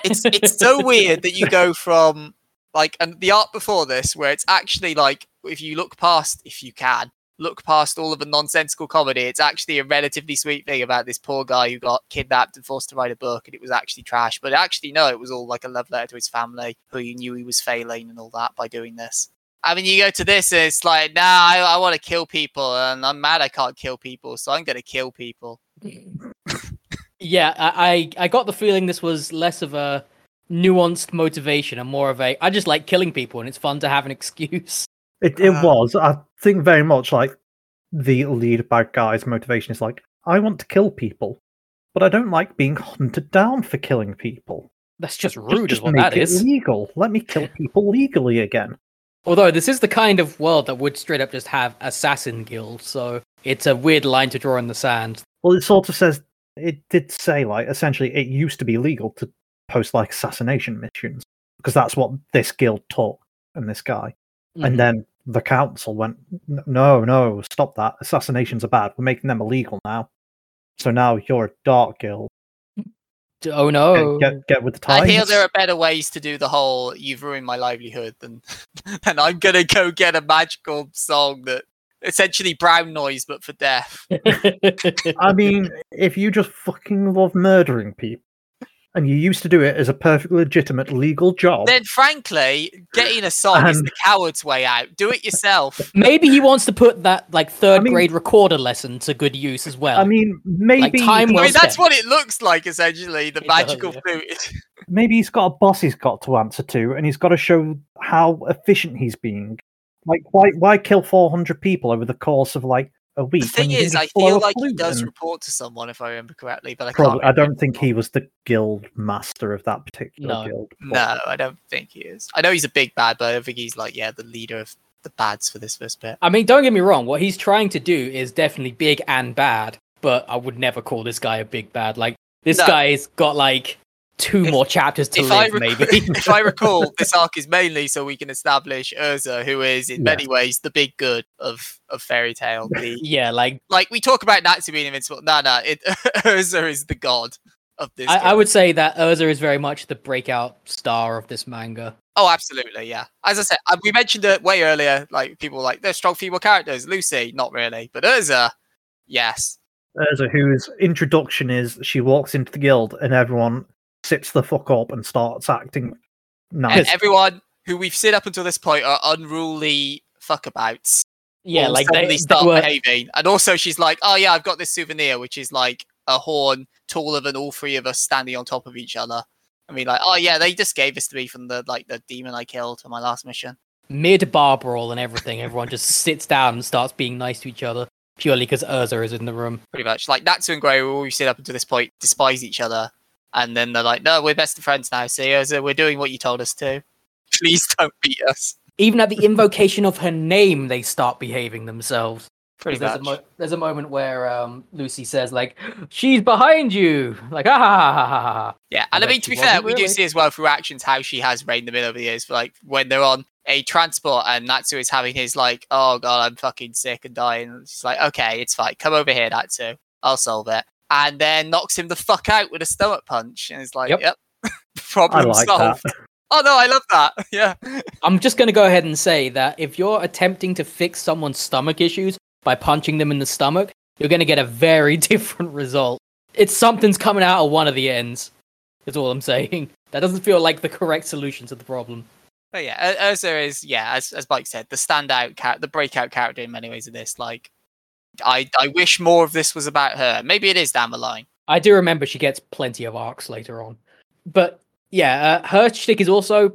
It's so weird that you go from like, and the art before this, where it's actually like, if you can look past all of the nonsensical comedy, it's actually a relatively sweet thing about this poor guy who got kidnapped and forced to write a book, and it was actually trash. But actually, no, it was all like a love letter to his family, who you knew he was failing and all that by doing this. I mean, you go to this, and it's like, nah, I want to kill people, and I'm mad I can't kill people, so I'm going to kill people. Yeah, I got the feeling this was less of a nuanced motivation and more of a, I just like killing people, and it's fun to have an excuse. It was. I think very much like the lead bad guy's motivation is like, I want to kill people, but I don't like being hunted down for killing people. That's just rude, is what that is. Just make it legal. Let me kill people legally again. Although this is the kind of world that would straight up just have assassin guilds, so it's a weird line to draw in the sand. Well, it sort of says, it did say, like, essentially it used to be legal to post, like, assassination missions, because that's what this guild taught and this guy. Mm-hmm. And then the council went, no, stop that. Assassinations are bad. We're making them illegal now. So now you're a dark guild. Oh, no. Get with the times. I hear there are better ways to do the whole, you've ruined my livelihood, than I'm going to go get a magical song that essentially brown noise, but for death. I mean, if you just fucking love murdering people, and you used to do it as a perfectly legitimate legal job, then frankly, getting a song is the coward's way out. Do it yourself. Maybe he wants to put that like third grade recorder lesson to good use as well. I mean, maybe like that's what it looks like, essentially, the magical flute. Maybe he's got a boss he's got to answer to, and he's got to show how efficient he's being. Like, why kill 400 people over the course of like a week? The thing is, I feel like he does report to someone, if I remember correctly, but I don't think he was the guild master of that particular guild. No, I don't think he is. I know he's a big bad, but I don't think he's like, the leader of the bads for this first bit. I mean, don't get me wrong, what he's trying to do is definitely big and bad, but I would never call this guy a big bad. Like, this guy's got like two more chapters to live, maybe. If I recall, this arc is mainly so we can establish Erza, who is, in many ways, the big good of Fairy Tail. Like, we talk about Natsu being invincible. Erza is the god of this. I would say that Erza is very much the breakout star of this manga. Oh, absolutely, yeah. As I said, we mentioned it way earlier, like, people were like, they're strong female characters. Lucy, not really. But Erza, yes. Erza, whose introduction is, she walks into the guild and everyone sits the fuck up and starts acting nice. And everyone who we've seen up until this point are unruly fuckabouts. Yeah, like they start behaving. And also she's like, oh yeah, I've got this souvenir, which is like a horn taller than all three of us standing on top of each other. I mean, like, oh yeah, they just gave this to me from the demon I killed for my last mission. Mid-bar brawl and everything, everyone just sits down and starts being nice to each other. Purely because Erza is in the room. Pretty much. Like, Natsu and Gray, all we've seen up until this point, despise each other. And then they're like, no, we're best of friends now, see? So we're doing what you told us to. Please don't beat us. Even at the invocation of her name, they start behaving themselves. Pretty much. There's a moment where Lucy says, like, she's behind you! Like, ah, ha, ha, ha, ha. Yeah, and I mean, to be fair, we do see as well through actions how she has reined them in over the years. Like, when they're on a transport and Natsu is having his, like, oh, God, I'm fucking sick and dying. And she's like, okay, it's fine. Come over here, Natsu. I'll solve it. And then knocks him the fuck out with a stomach punch. And it's like, yep. Problem solved. That. Oh no, I love that. Yeah. I'm just going to go ahead and say that if you're attempting to fix someone's stomach issues by punching them in the stomach, you're going to get a very different result. It's something's coming out of one of the ends. That's all I'm saying. That doesn't feel like the correct solution to the problem. But yeah, Erza is, as Mike said, the standout, the breakout character in many ways of this, like, I wish more of this was about her. Maybe it is down the line. I do remember she gets plenty of arcs later on. But yeah, her shtick is also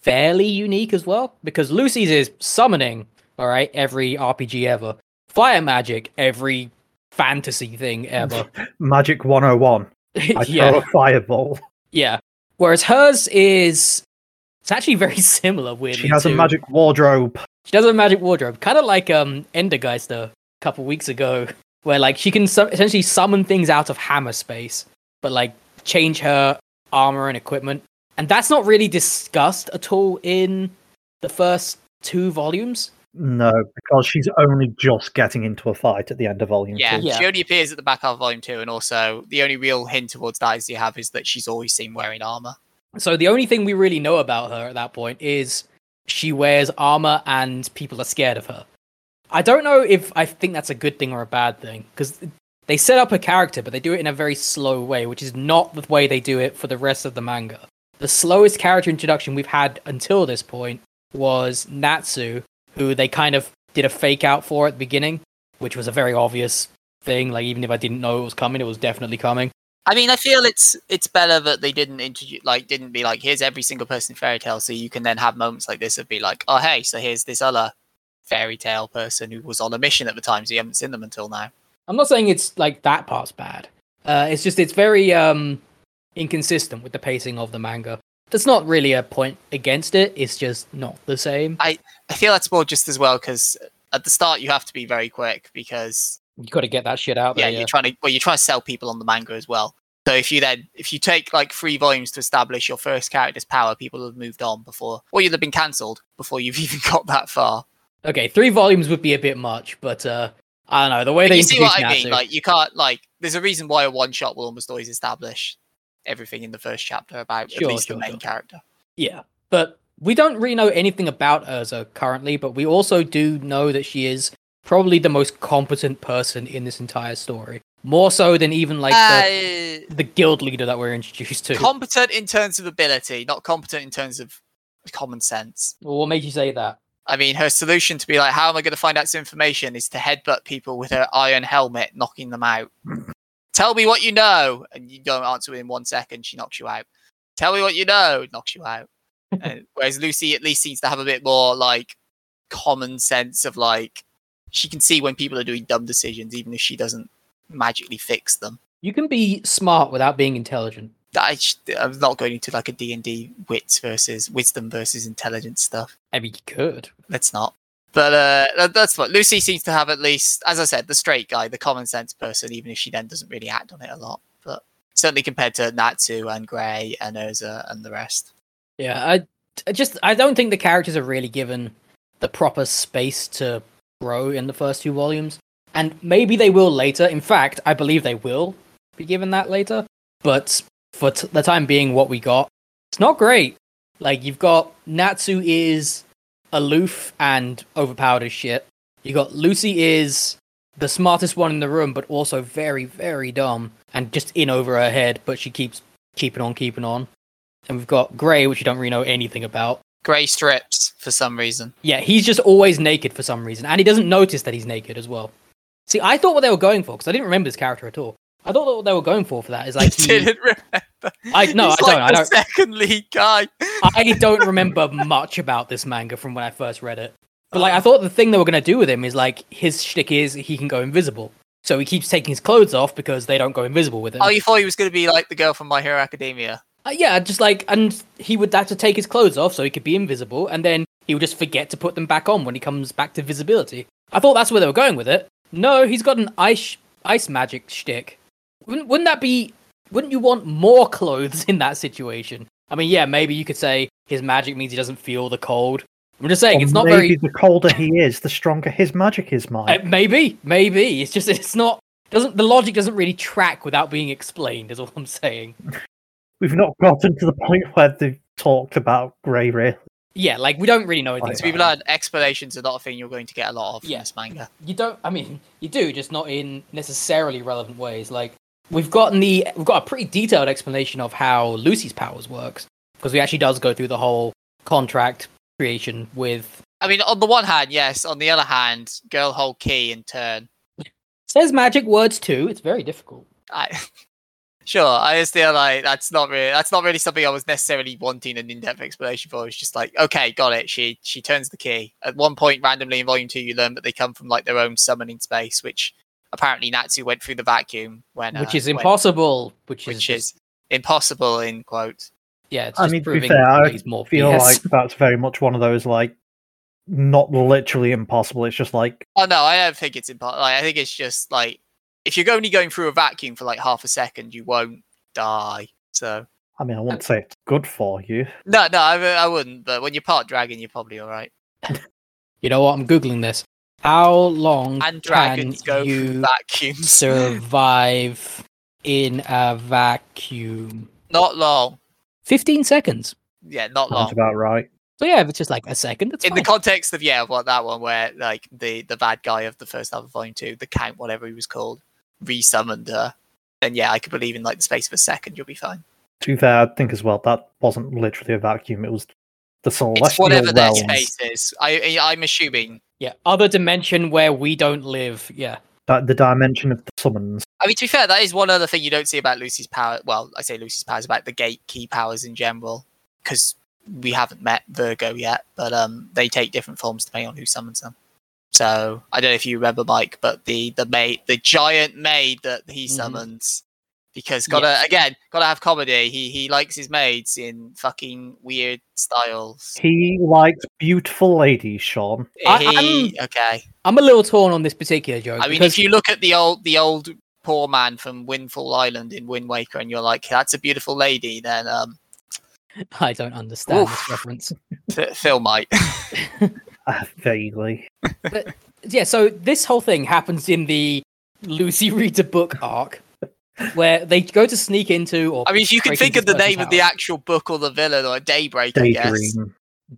fairly unique as well, because Lucy's is summoning, all right, every RPG ever. Fire magic, every fantasy thing ever. Magic 101. I throw a fireball. Yeah. Whereas hers is... It's actually very similar, weirdly. She has a magic wardrobe. Kind of like Endergeister. Couple weeks ago, where like she can essentially summon things out of hammer space, but like change her armor and equipment, and that's not really discussed at all in the first two volumes. No, because she's only just getting into a fight at the end of Volume 2. Yeah, she only appears at the back of Volume 2, and also the only real hint towards that is you have is that she's always seen wearing armour. So the only thing we really know about her at that point is she wears armour and people are scared of her. I don't know if I think that's a good thing or a bad thing, because they set up a character, but they do it in a very slow way, which is not the way they do it for the rest of the manga. The slowest character introduction we've had until this point was Natsu, who they kind of did a fake out for at the beginning, which was a very obvious thing. Like, even if I didn't know it was coming, it was definitely coming. I mean, I feel it's better that they didn't introduce, like, didn't be like, here's every single person in Fairy Tail, so you can then have moments like this of be like, oh, hey, so here's this other Fairy Tail person who was on a mission at the time, so you haven't seen them until now. I'm not saying it's, like, that part's bad. It's just, it's very inconsistent with the pacing of the manga. That's not really a point against it, it's just not the same. I feel that's more just as well, because at the start you have to be very quick, because you got to get that shit out there. Yeah, you're trying to sell people on the manga as well. So if you take like 3 volumes to establish your first character's power, people have moved on before, or you'd have been cancelled before you've even got that far. Okay, 3 volumes would be a bit much, but I don't know, the way they introduce Natsu. You see what I mean? Like, you can't, like, there's a reason why a one-shot will almost always establish everything in the first chapter about at least the main character. Yeah, but we don't really know anything about Erza currently, but we also do know that she is probably the most competent person in this entire story. More so than even like the guild leader that we're introduced to. Competent in terms of ability, not competent in terms of common sense. Well, what made you say that? I mean, her solution to be like, how am I going to find out some information, is to headbutt people with her iron helmet, knocking them out. Tell me what you know, and you don't answer within 1 second, she knocks you out. Tell me what you know, knocks you out. Whereas Lucy at least seems to have a bit more, like, common sense of, like, she can see when people are doing dumb decisions, even if she doesn't magically fix them. You can be smart without being intelligent. I'm not going into, like, a D&D wisdom versus intelligence stuff. I mean, you could. Let's not. But that's what Lucy seems to have, at least, as I said, the straight guy, the common sense person, even if she then doesn't really act on it a lot. But certainly compared to Natsu and Gray and Erza and the rest. Yeah, I don't think the characters are really given the proper space to grow in the first 2 volumes. And maybe they will later. In fact, I believe they will be given that later. But for the time being, what we got, it's not great. Like, you've got Natsu is aloof and overpowered as shit. You got Lucy is the smartest one in the room, but also very, very dumb and just in over her head, but she keeps keeping on. And we've got Gray, which you don't really know anything about. Gray strips for some reason. Yeah, he's just always naked for some reason, and he doesn't notice that he's naked as well. See, I thought what they were going for, because I didn't remember his character at all. I thought what they were going for that is like he didn't remember. I don't. Second lead guy. I don't remember much about this manga from when I first read it. But like, I thought the thing they were gonna do with him is like, his shtick is he can go invisible. So he keeps taking his clothes off because they don't go invisible with him. Oh, you thought he was gonna be like the girl from My Hero Academia? Yeah, just like, and he would have to take his clothes off so he could be invisible, and then he would just forget to put them back on when he comes back to visibility. I thought that's where they were going with it. No, he's got an ice magic shtick. Wouldn't you want more clothes in that situation? I mean, yeah, maybe you could say his magic means he doesn't feel the cold. I'm just saying, or it's not very... Maybe the colder he is, the stronger his magic is, Mike. Maybe. It's just, the logic doesn't really track without being explained, is all I'm saying. We've not gotten to the point where they've talked about Grey, really. Yeah, like, we don't really know anything. We've learned explanations are not a thing you're going to get a lot of in this manga. You do, just not in necessarily relevant ways. Like, we've got a pretty detailed explanation of how Lucy's powers works, because we actually does go through the whole contract creation with... I mean, on the one hand, yes. On the other hand, girl hold key in turn. Says magic words too. It's very difficult. I just feel like that's not really something I was necessarily wanting an in-depth explanation for. It's just like, okay, got it. She turns the key. At one point, randomly in Volume 2, you learn that they come from like their own summoning space, which... Apparently, Natsu went through the vacuum when... Which is impossible, in quotes. Yeah, it's just proving he's more... I feel like that's very much one of those, like, not literally impossible, it's just like... Oh, no, I don't think it's impossible. Like, I think it's just, like, if you're only going through a vacuum for, like, half a second, you won't die, so... I mean, I wouldn't say it's good for you. No, I wouldn't, but when you're part dragon, you're probably all right. You know what? I'm Googling this. How long and dragons can go you vacuums. Survive in a vacuum? Not long. 15 seconds. Yeah, not long. That's about right. So yeah, if it's just like a second, that's fine. The context of, yeah, what that one where like the bad guy of the first half of Volume 2, the Count, whatever he was called, resummoned her. And yeah, I could believe in like the space of a second, you'll be fine. To be fair, I think as well, that wasn't literally a vacuum. It was the celestial realms. It's whatever their space is. I'm assuming. Yeah, other dimension where we don't live, yeah. The dimension of the summons. I mean, to be fair, that is one other thing you don't see about Lucy's power. Well, I say Lucy's powers, about the gate key powers in general, because we haven't met Virgo yet, but they take different forms depending on who summons them. So, I don't know if you remember, Mike, but the giant maid that he summons, because gotta have comedy. He likes his maids in fucking weird styles. He likes beautiful ladies, Sean. I'm a little torn on this particular joke. I mean, if you look at the old poor man from Windfall Island in Wind Waker, and you're like, that's a beautiful lady, then I don't understand this reference. Phil might. Vaguely. But, yeah, so this whole thing happens in the Lucy reads a book arc, where they go to sneak into... Or I mean, if you can think of the name of the actual book or the villain, or Daybreak, Daydream. I guess.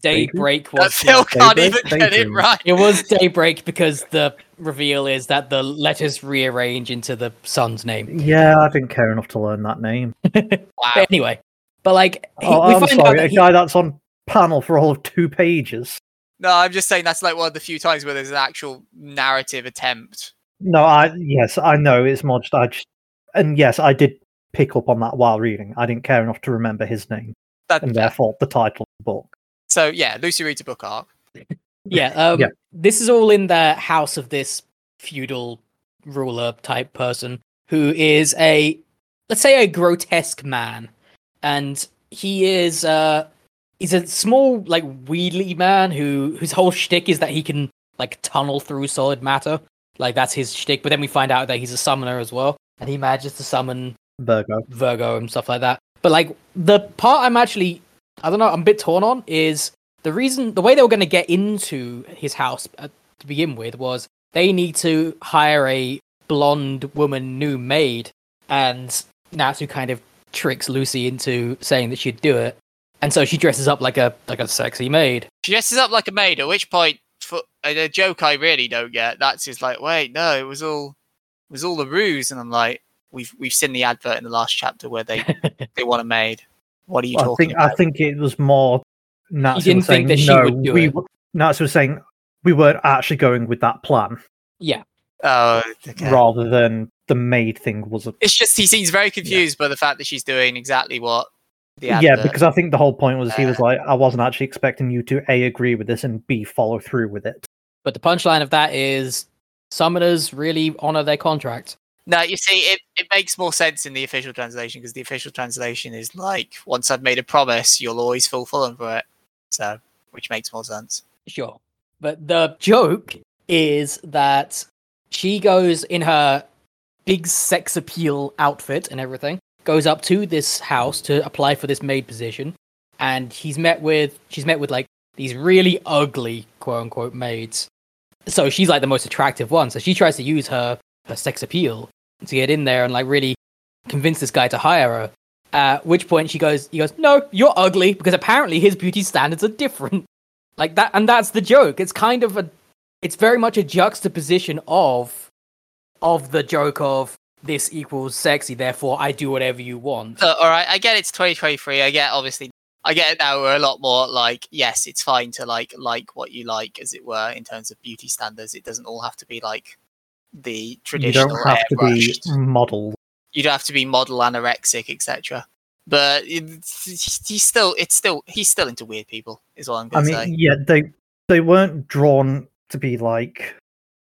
Daybreak was... Phil can't even get it right. It was Daybreak because the reveal is that the letters rearrange into the son's name. Yeah, I didn't care enough to learn that name. Wow. But anyway, but like... a guy that's on panel for all of 2 pages. No, I'm just saying that's like one of the few times where there's an actual narrative attempt. No, I know it's more just and yes, I did pick up on that while reading. I didn't care enough to remember his name, and therefore the title of the book. So yeah, Lucy reads a book arc. This is all in the house of this feudal ruler type person who is let's say a grotesque man, and he is He's a small, like, wheedly man whose whole shtick is that he can, like, tunnel through solid matter. Like, that's his shtick. But then we find out that he's a summoner as well. And he manages to summon Virgo and stuff like that. But, like, the part I'm a bit torn on is the way they were going to get into his house to begin with was they need to hire a blonde woman new maid. And Natsu kind of tricks Lucy into saying that she'd do it. And so she dresses up like a sexy maid. She dresses up like a maid, at which point, for a joke I really don't get, that's just like, wait, no, it was all the ruse. And I'm like, we've seen the advert in the last chapter where they want a maid. What are you talking about? I think it was more Natsu was saying, Natsu was saying, we weren't actually going with that plan. Yeah. Okay. Rather than the maid thing was... It's just he seems very confused by the fact that she's doing exactly what... Yeah, because I think the whole point was he was like, I wasn't actually expecting you to A, agree with this, and B, follow through with it. But the punchline of that is summoners really honour their contract. No, you see, it makes more sense in the official translation, because the official translation is like, once I've made a promise, you'll always fulfill for it. So, which makes more sense. Sure. But the joke is that she goes in her big sex appeal outfit and everything, goes up to this house to apply for this maid position, and she's met with like these really ugly quote unquote maids. So she's like the most attractive one. So she tries to use her sex appeal to get in there and like really convince this guy to hire her. At which point he goes, no, you're ugly, because apparently his beauty standards are different. Like that, and that's the joke. It's kind of it's very much a juxtaposition of the joke of this equals sexy, therefore I do whatever you want. Alright, I get it's 2023, I get it now, we're a lot more like, yes, it's fine to like what you like, as it were, in terms of beauty standards. It doesn't all have to be like the traditional airbrushed. You don't have to be model anorexic, etc. But he's still into weird people, is what I'm going to say. I mean, yeah, they weren't drawn to be like...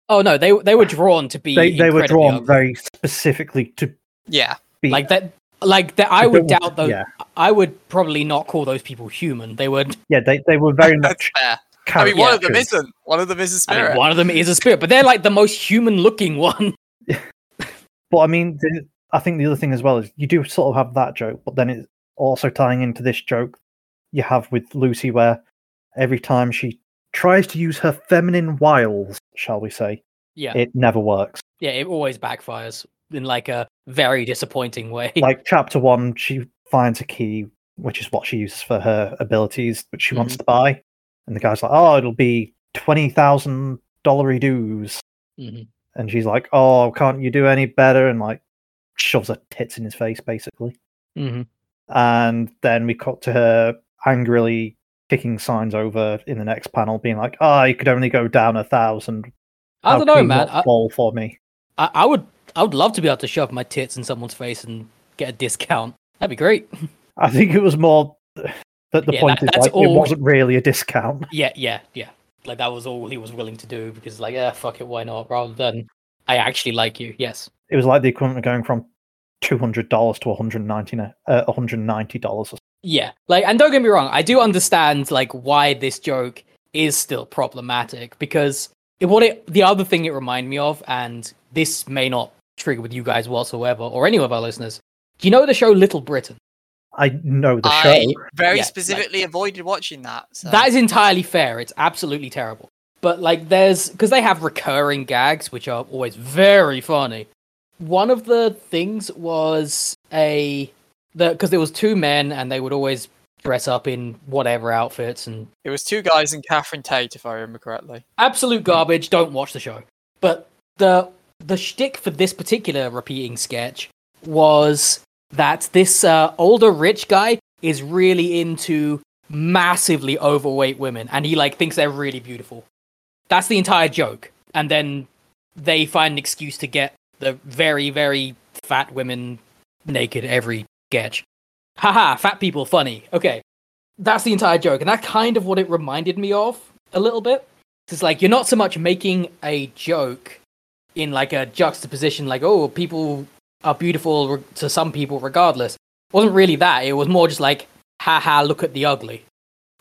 Oh no, they were drawn to be. They were drawn ugly. Very specifically to. Yeah, be like that. Like that, I would doubt those. Yeah. I would probably not call those people human. They would. Yeah, they were very much. Fair. I mean, one of them isn't. One of them is a spirit. I mean, one of them is a spirit, but they're like the most human-looking one. But I mean, I think the other thing as well is you do sort of have that joke, but then it's also tying into this joke you have with Lucy, where every time she tries to use her feminine wiles, shall we say. Yeah. It never works. Yeah, it always backfires in like a very disappointing way. Like chapter 1, she finds a key, which is what she uses for her abilities, which she wants to buy. And the guy's like, oh, it'll be $20,000 dues. Mm-hmm. And she's like, oh, can't you do any better? And like shoves her tits in his face, basically. Mm-hmm. And then we cut to her angrily kicking signs over in the next panel, being like, oh, you could only go down 1,000. I don't know, man. Fall for me. I would love to be able to shove my tits in someone's face and get a discount. That'd be great. I think it was more that the point is like it wasn't really a discount. Yeah. Like that was all he was willing to do because like, yeah, fuck it, why not? Rather than I actually like you. Yes. It was like the equivalent of going from $200 to $190. Yeah. Like, and don't get me wrong, I do understand like why this joke is still problematic because the other thing it reminded me of, and this may not trigger with you guys whatsoever or any of our listeners. Do you know the show Little Britain? I know the show. I very specifically avoided watching that. So. That is entirely fair. It's absolutely terrible. But like because they have recurring gags, which are always very funny. One of the things was because there was two men and they would always dress up in whatever outfits. And it was two guys and Catherine Tate, if I remember correctly. Absolute garbage. Don't watch the show. But the shtick for this particular repeating sketch was that this older rich guy is really into massively overweight women, and he like thinks they're really beautiful. That's the entire joke. And then they find an excuse to get the very, very fat women naked every sketch. Haha, fat people, funny. Okay, that's the entire joke. And that's kind of what it reminded me of a little bit. It's like, you're not so much making a joke in like a juxtaposition, like, oh, people are beautiful to some people regardless. It wasn't really that. It was more just like, haha, look at the ugly.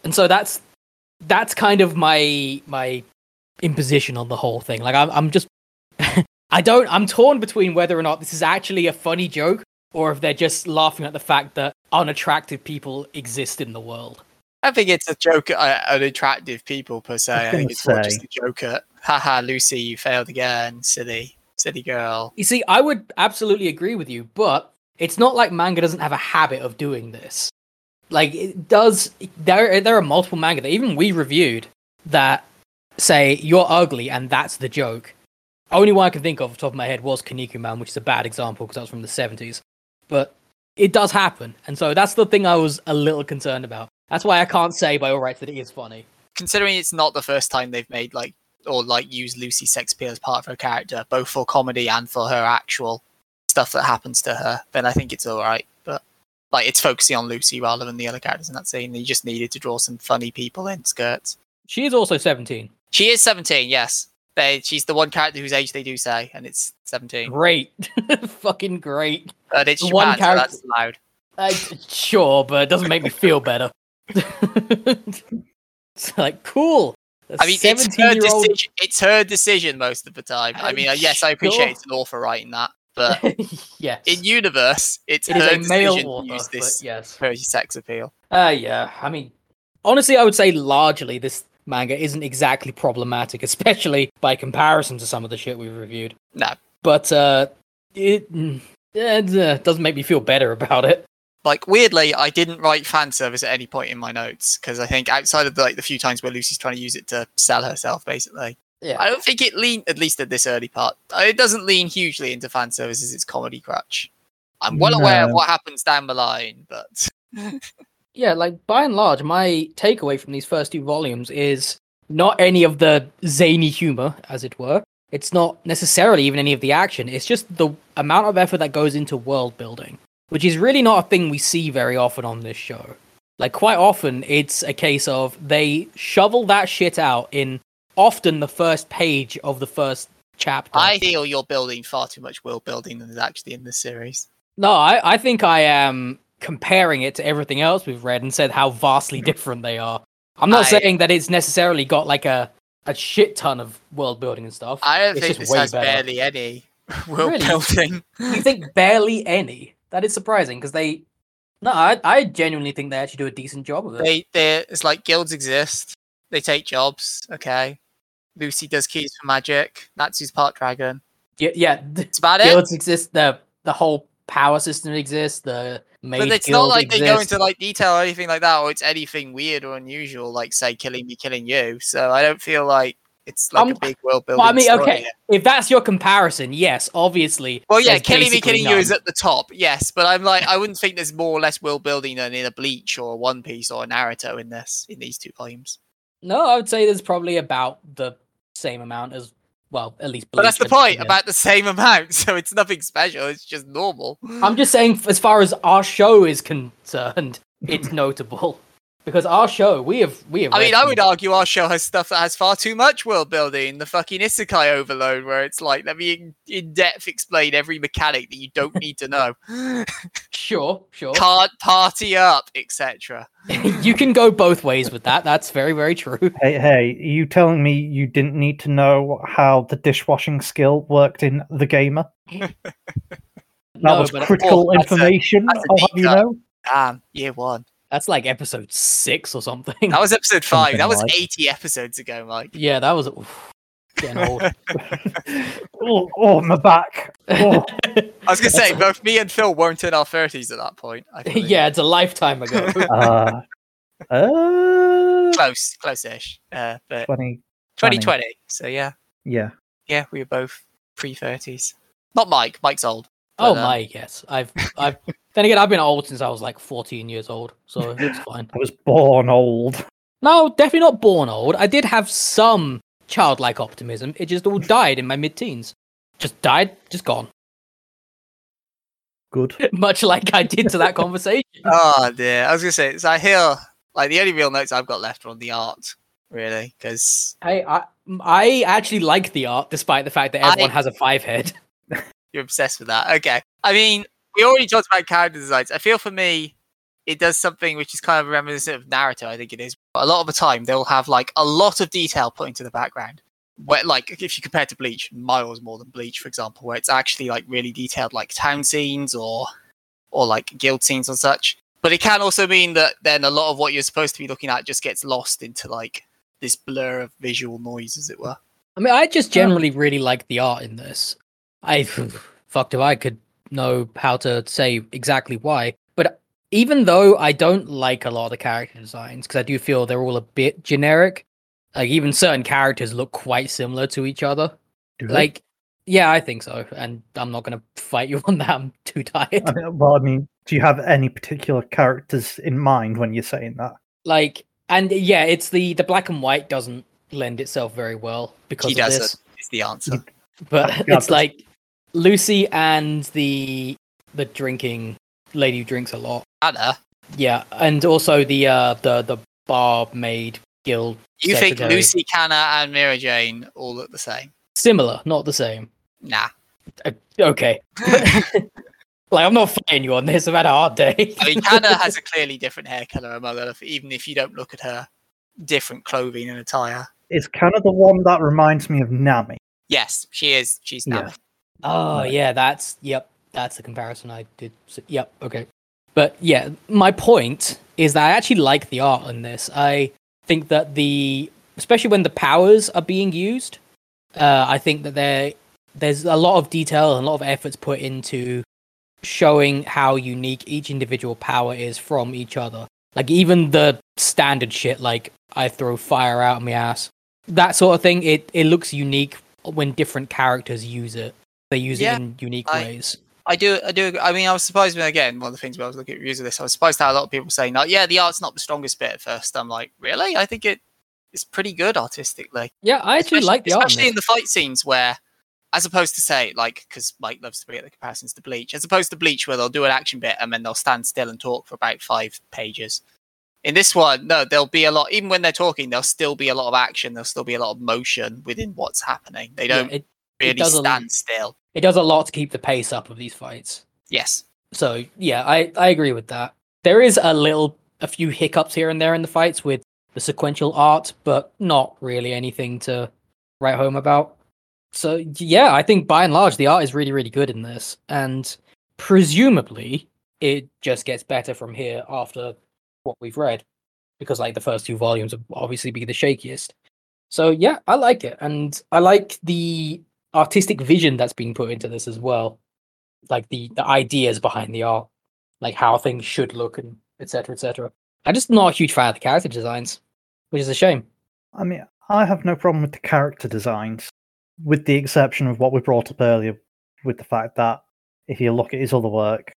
And so that's kind of my imposition on the whole thing. Like I'm just I'm torn between whether or not this is actually a funny joke or if they're just laughing at the fact that unattractive people exist in the world. I think it's a joke at unattractive people per se. I think it's more just a joke at haha, Lucy, you failed again, silly girl. You see, I would absolutely agree with you, but it's not like manga doesn't have a habit of doing this. Like, it does. There are multiple manga that even we reviewed that say, you're ugly, and that's the joke. Only one I can think of off the top of my head was Kanikuman, which is a bad example because that was from the 70s. But it does happen, and so that's the thing I was a little concerned about. That's why I can't say by all rights that it is funny. Considering it's not the first time they've made, like, or like use Lucy Sexpiel as part of her character, both for comedy and for her actual stuff that happens to her, then I think it's all right. But like, it's focusing on Lucy rather than the other characters in that scene. They just needed to draw some funny people in skirts. She is also 17. She is 17, yes. She's the one character whose age they do say, and it's 17. Great. Fucking great. But it's Japan, one character. So that's loud. Sure, but it doesn't make me feel better. It's like, cool. I mean, it's her decision most of the time. I mean, yes, I appreciate it's an author writing that, but yes. In universe, it is her decision to use this sex appeal. Yeah, I mean, honestly, I would say largely this manga isn't exactly problematic, especially by comparison to some of the shit we've reviewed. No. But it doesn't make me feel better about it. Like, weirdly, I didn't write fan service at any point in my notes, because I think outside of the few times where Lucy's trying to use it to sell herself, basically, I don't think it leaned, at least at this early part, it doesn't lean hugely into fan service as its comedy crutch. I'm well aware of what happens down the line, but... Yeah, like, by and large, my takeaway from these first two volumes is not any of the zany humour, as it were. It's not necessarily even any of the action. It's just the amount of effort that goes into world building, which is really not a thing we see very often on this show. Like, quite often, it's a case of they shovel that shit out in often the first page of the first chapter. I feel you're building far too much world building than is actually in this series. No, I think I am comparing it to everything else we've read and said how vastly different they are. I'm not saying that it's necessarily got, like, a shit ton of world building and stuff. I don't think this has barely any world building. You think barely any? That is surprising, because I genuinely think they actually do a decent job of it. It's like guilds exist. They take jobs. Okay. Lucy does keys for magic. Natsu's part dragon. Yeah. That's about it. Guilds exist. The whole power system exists. The maid guild. But it's not like they go into like detail or anything like that, or it's anything weird or unusual, like say Killing Me, Killing You. So I don't feel like it's like a big world building. Well, I mean, story. Okay, if that's your comparison, yes, obviously. Well, yeah, Killing Me, Killing You is at the top, yes, but I'm like, I wouldn't think there's more or less world building than in a Bleach or a One Piece or a Naruto in this, in these two volumes. No, I would say there's probably about the same amount as well, at least. Bleach, but that's the point, about the same amount. So it's nothing special. It's just normal. I'm just saying, as far as our show is concerned, it's notable. Because our show, we have. I mean, I would argue our show has stuff that has far too much world building. The fucking isekai overload, where it's like, let me in depth explain every mechanic that you don't need to know. Sure. Can't party up, etc. You can go both ways with that. That's very, very true. Hey, are you telling me you didn't need to know how the dishwashing skill worked in The Gamer? That was critical information. That's a deep cut. Damn, year one. That's like episode 6 or something. That was episode 5. Something that was 80 episodes ago, Mike. Yeah, that was getting old. oh, my back. Oh. I was going to say, both me and Phil weren't in our 30s at that point. I think. Yeah, it's a lifetime ago. Close-ish. But 2020, so yeah. Yeah, we were both pre-30s. Not Mike. Mike's old. But, Mike, yes. I've. Then again, I've been old since I was like 14 years old, so it's fine. I was born old. No, definitely not born old. I did have some childlike optimism. It just all died in my mid-teens. Just gone. Good. Much like I did to that conversation. Oh dear, I was gonna say. So I hear like the only real notes I've got left are on the art, really, because I actually like the art, despite the fact that everyone has a 5 head. You're obsessed with that. Okay, I mean. We already talked about character designs. I feel for me, it does something which is kind of reminiscent of Naruto, I think it is. But a lot of the time, they'll have like a lot of detail put into the background. Where, like, if you compare to Bleach, miles more than Bleach, for example, where it's actually like really detailed, like town scenes or like guild scenes and such. But it can also mean that then a lot of what you're supposed to be looking at just gets lost into like this blur of visual noise, as it were. I mean, I just generally really like the art in this. I could know how to say exactly why, but even though I don't like a lot of character designs, because I do feel they're all a bit generic, like even certain characters look quite similar to each other. Do like they? Yeah, I think so, and I'm not gonna fight you on that. I'm too tired. I mean do you have any particular characters in mind when you're saying that? Like, and yeah, it's the black and white doesn't lend itself very well because she of doesn't. This is the answer, but it's like Lucy and the drinking lady who drinks a lot. Anna. Yeah, and also the barmaid guild. You secretary. Think Lucy, Kanna, and Mira Jane all look the same? Similar, not the same. Nah. Okay. Like, I'm not fighting you on this. I've had a hard day. I mean, Kanna has a clearly different hair color, among other, even if you don't look at her different clothing and attire. Is Kanna the one that reminds me of Nami? Yes, she is. She's Nami. Yeah. Oh yeah, that's the comparison I did. So, yep, okay. But yeah, my point is that I actually like the art on this. I think that especially when the powers are being used, I think that there's a lot of detail and a lot of efforts put into showing how unique each individual power is from each other. Like even the standard shit, like I throw fire out of my ass, that sort of thing. It looks unique when different characters use it. They use it in unique ways. I do. I mean, I was surprised when, again, one of the things when I was looking at reviews of this, I was surprised how a lot of people were saying, like, yeah, the art's not the strongest bit at first. I'm like, really? I think it's pretty good artistically. Yeah, I actually like the art. Especially in the fight scenes where, as opposed to, say, like, because Mike loves to bring up the comparisons to Bleach, as opposed to Bleach where they'll do an action bit and then they'll stand still and talk for about 5 pages. In this one, no, there'll be a lot, even when they're talking, there'll still be a lot of action, there'll still be a lot of motion within what's happening. They don't... really stand still. It does a lot to keep the pace up of these fights. Yes. So yeah, I agree with that. There is a few hiccups here and there in the fights with the sequential art, but not really anything to write home about. So yeah, I think by and large the art is really, really good in this, and presumably it just gets better from here after what we've read. because like the first two volumes will obviously be the shakiest. So yeah, I like it, and I like the artistic vision that's being put into this as well, like the ideas behind the art, like how things should look and etc. etc. I'm just not a huge fan of the character designs, which is a shame. I mean, I have no problem with the character designs, with the exception of what we brought up earlier, with the fact that if you look at his other work,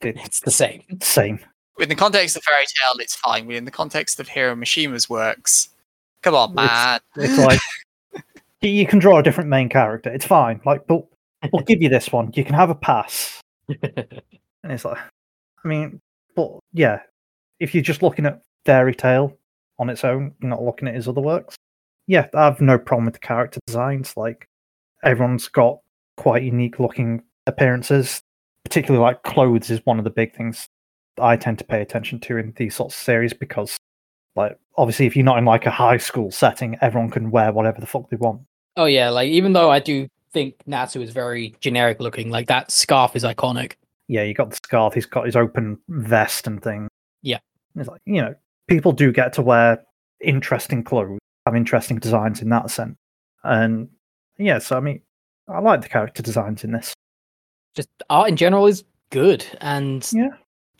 it's the same. Same. In the context of Fairy Tail, it's fine. But in the context of Hiro Mashima's works, come on, man. It's like you can draw a different main character. It's fine. Like, but we'll give you this one. You can have a pass. And it's like, I mean, but yeah, if you're just looking at Fairy Tail on its own, not looking at his other works, yeah, I have no problem with the character designs. Like, everyone's got quite unique looking appearances, particularly like clothes is one of the big things I tend to pay attention to in these sorts of series, because like obviously if you're not in like a high school setting, everyone can wear whatever the fuck they want. Oh yeah, like even though I do think Natsu is very generic looking, like that scarf is iconic. Yeah, you got the scarf, he's got his open vest and things. Yeah. It's like, you know, people do get to wear interesting clothes, have interesting designs in that sense. And yeah, so I mean, I like the character designs in this. Just art in general is good, and yeah,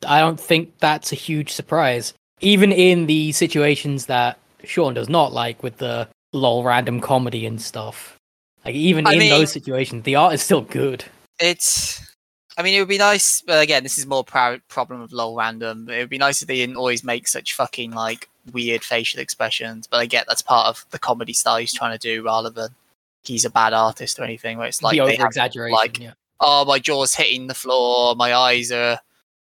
I don't think that's a huge surprise. Even in the situations that Sean does not like, with the lol random comedy and stuff, like even in those situations, the art is still good. It's, I mean, it would be nice, but again, this is more problem of lol random. It would be nice if they didn't always make such fucking like weird facial expressions, but I get that's part of the comedy style he's trying to do, rather than he's a bad artist or anything, where it's like the over-exaggeration, like, yeah. Oh, my jaw's hitting the floor, my eyes are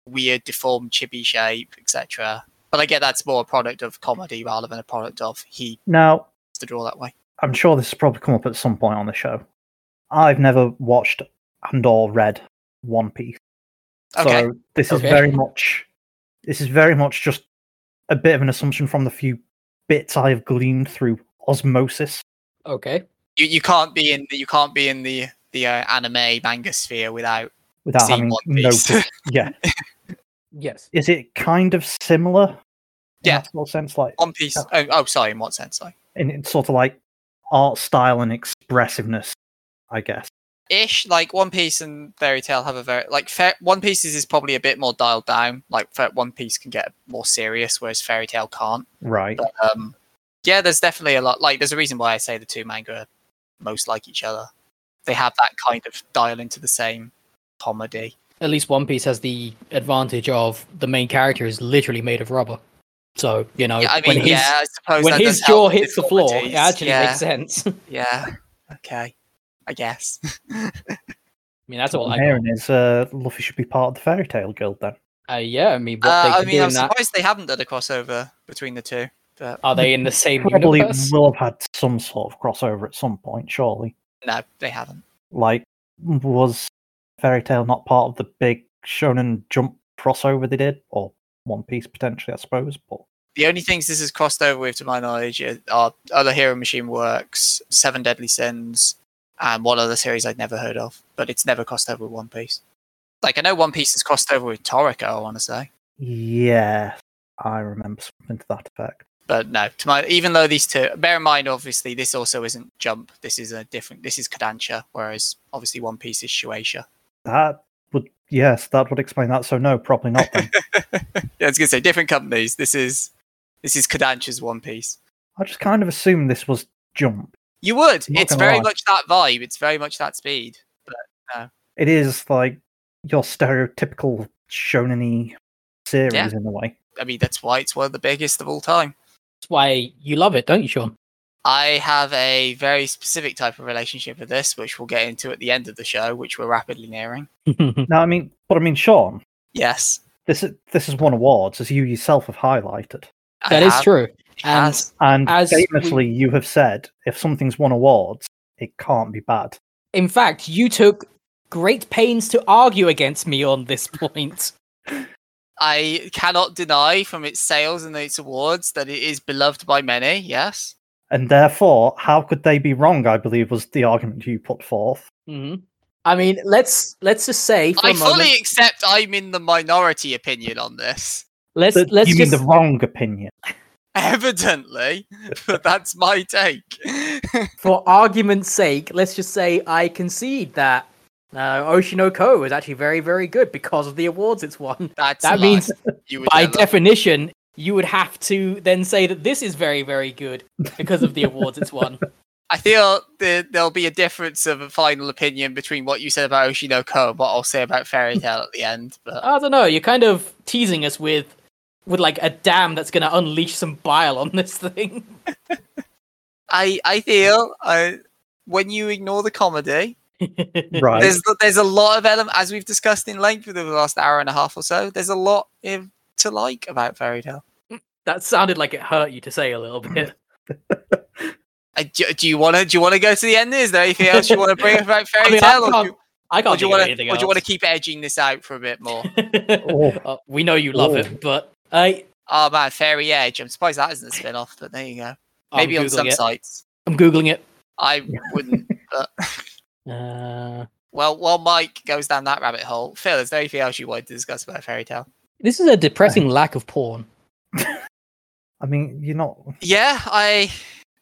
weird, deformed, chibi shape, etc. But I get that's more a product of comedy rather than a product of he now to draw that way. I'm sure this has probably come up at some point on the show. I've never watched and or read One Piece. Okay. So this is very much just a bit of an assumption from the few bits I have gleaned through osmosis. Okay. You can't be in the anime manga sphere without having noticed. Yeah. Yes. Is it kind of similar? Yeah. In that sense, like One Piece. Sorry. In what sense? Sorry. In sort of like art style and expressiveness, I guess. Ish. Like One Piece and Fairy Tail have a very like One Piece is probably a bit more dialed down. Like One Piece can get more serious, whereas Fairy Tail can't. Right. But, yeah. There's definitely a lot. Like there's a reason why I say the two manga are most like each other. They have that kind of dial into the same comedy. At least One Piece has the advantage of the main character is literally made of rubber. So, you know, yeah, I mean, when his jaw hits the floor, it actually makes sense. Yeah. Okay. I guess. I mean, that's all I know. Luffy should be part of the Fairy Tail Guild then. Yeah, I mean, I'm surprised they haven't done a crossover between the two. But... Are they in the same probably universe? Will have had some sort of crossover at some point, surely. No, they haven't. Like, was Fairy Tail not part of the big Shonen Jump crossover they did? Or One Piece, potentially, I suppose? But the only things this has crossed over with, to my knowledge, are other Hiro Mashima works, Seven Deadly Sins, and one other series I'd never heard of. But it's never crossed over with One Piece. Like, I know One Piece has crossed over with Toriko, I want to say. Yeah, I remember something to that effect. But no, even though these two, bear in mind, obviously, this also isn't Jump. This is Kodansha, whereas obviously One Piece is Shueisha. That would explain that. So no, probably not then. Yeah, I was going to say, different companies. This is Kodansha's One Piece. I just kind of assumed this was Jump. You would. It's very much that vibe. It's very much that speed. But no. It is like your stereotypical shonen-y series in a way. I mean, that's why it's one of the biggest of all time. Why you love it, don't you, Sean? I have a very specific type of relationship with this, which we'll get into at the end of the show, which we're rapidly nearing. No, I mean, Sean. Yes. This has won awards, as you yourself have highlighted. That is true. And famously, you have said, if something's won awards, it can't be bad. In fact, you took great pains to argue against me on this point. I cannot deny from its sales and its awards that it is beloved by many, yes. And therefore, how could they be wrong, I believe, was the argument you put forth. Mm-hmm. I mean, let's just say... I fully accept I'm in the minority opinion on this. Let's you just... mean the wrong opinion. Evidently, but that's my take. For argument's sake, let's just say I concede that Oshinoko is actually very, very good because of the awards it's won. That means, by definition, you would have to then say that this is very, very good because of the awards it's won. I feel there'll be a difference of a final opinion between what you said about Oshinoko and what I'll say about Fairy Tail at the end. But... I don't know, you're kind of teasing us with like a dam that's going to unleash some bile on this thing. I feel when you ignore the comedy, right. There's a lot of elements, as we've discussed in length for the last hour and a half or so, there's a lot to like about Fairy Tail. That sounded like it hurt you to say a little bit. Do you want to go to the end? Is there anything else you want to bring about Fairy Tail? I can't do anything else. Or do you want to keep edging this out for a bit more? We know you love it, but... Oh man, Fairy Edge. I'm surprised that isn't a spin-off, but there you go. Maybe on some sites. I'm Googling it. I wouldn't, but... Well, while Mike goes down that rabbit hole, Phil, is there anything else you wanted to discuss about Fairy Tail? This is a depressing lack of porn. I mean, you're not... Yeah,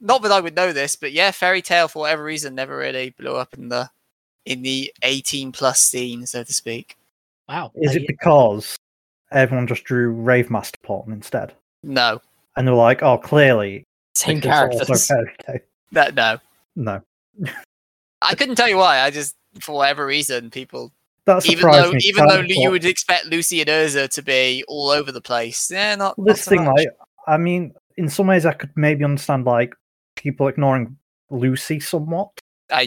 Not that I would know this, but yeah, Fairy Tail, for whatever reason, never really blew up in the 18+ scene, so to speak. Wow. Is it because everyone just drew Rave Master porn instead? No. And they were like, oh, clearly. Same characters. No. I couldn't tell you why. I just, for whatever reason, people... That surprised me. Even though you would expect Lucy and Erza to be all over the place. Yeah, I mean, in some ways I could maybe understand, like, people ignoring Lucy somewhat.